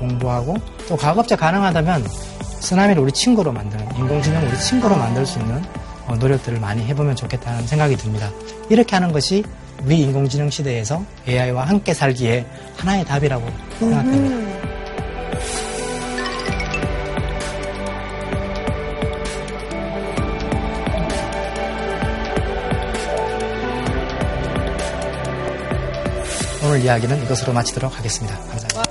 공부하고 또 가급적 가능하다면 쓰나미를 우리 친구로 만드는 인공지능을 우리 친구로 만들 수 있는 노력들을 많이 해보면 좋겠다는 생각이 듭니다. 이렇게 하는 것이 우리 인공지능 시대에서 AI와 함께 살기에 하나의 답이라고 생각합니다. 오늘 이야기는 이것으로 마치도록 하겠습니다. 감사합니다.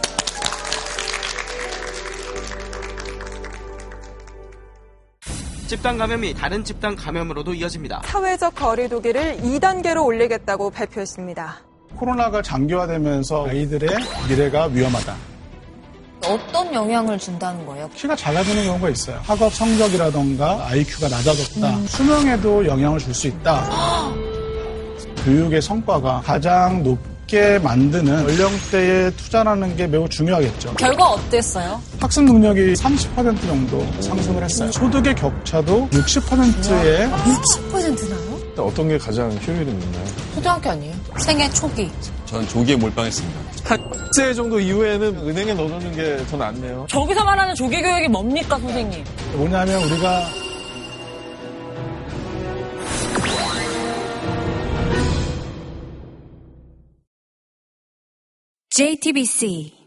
집단 감염이 다른 집단 감염으로도 이어집니다. 사회적 거리 두기를 2단계로 올리겠다고 발표했습니다. 코로나가 장기화되면서 아이들의 미래가 위험하다. 어떤 영향을 준다는 거예요? 키가 작아지는 경우가 있어요. 학업 성적이라던가 IQ가 낮아졌다. 수명에도 영향을 줄 수 있다. 교육의 성과가 가장 높게 만드는 연령대에 투자라는 게 매우 중요하겠죠. 결과 어땠어요? 학습 능력이 30% 정도 상승을 했어요. 소득의 격차도 60%에 60%나요? 어떤 게 가장 효율이 있나요? 초등학교 아니에요? 생애 초기. 전 조기에 몰빵했습니다. 학제 정도 이후에는 은행에 넣어두는 게 더 낫네요. 저기서 말하는 조기 교육이 뭡니까, 선생님? 뭐냐면 우리가 JTBC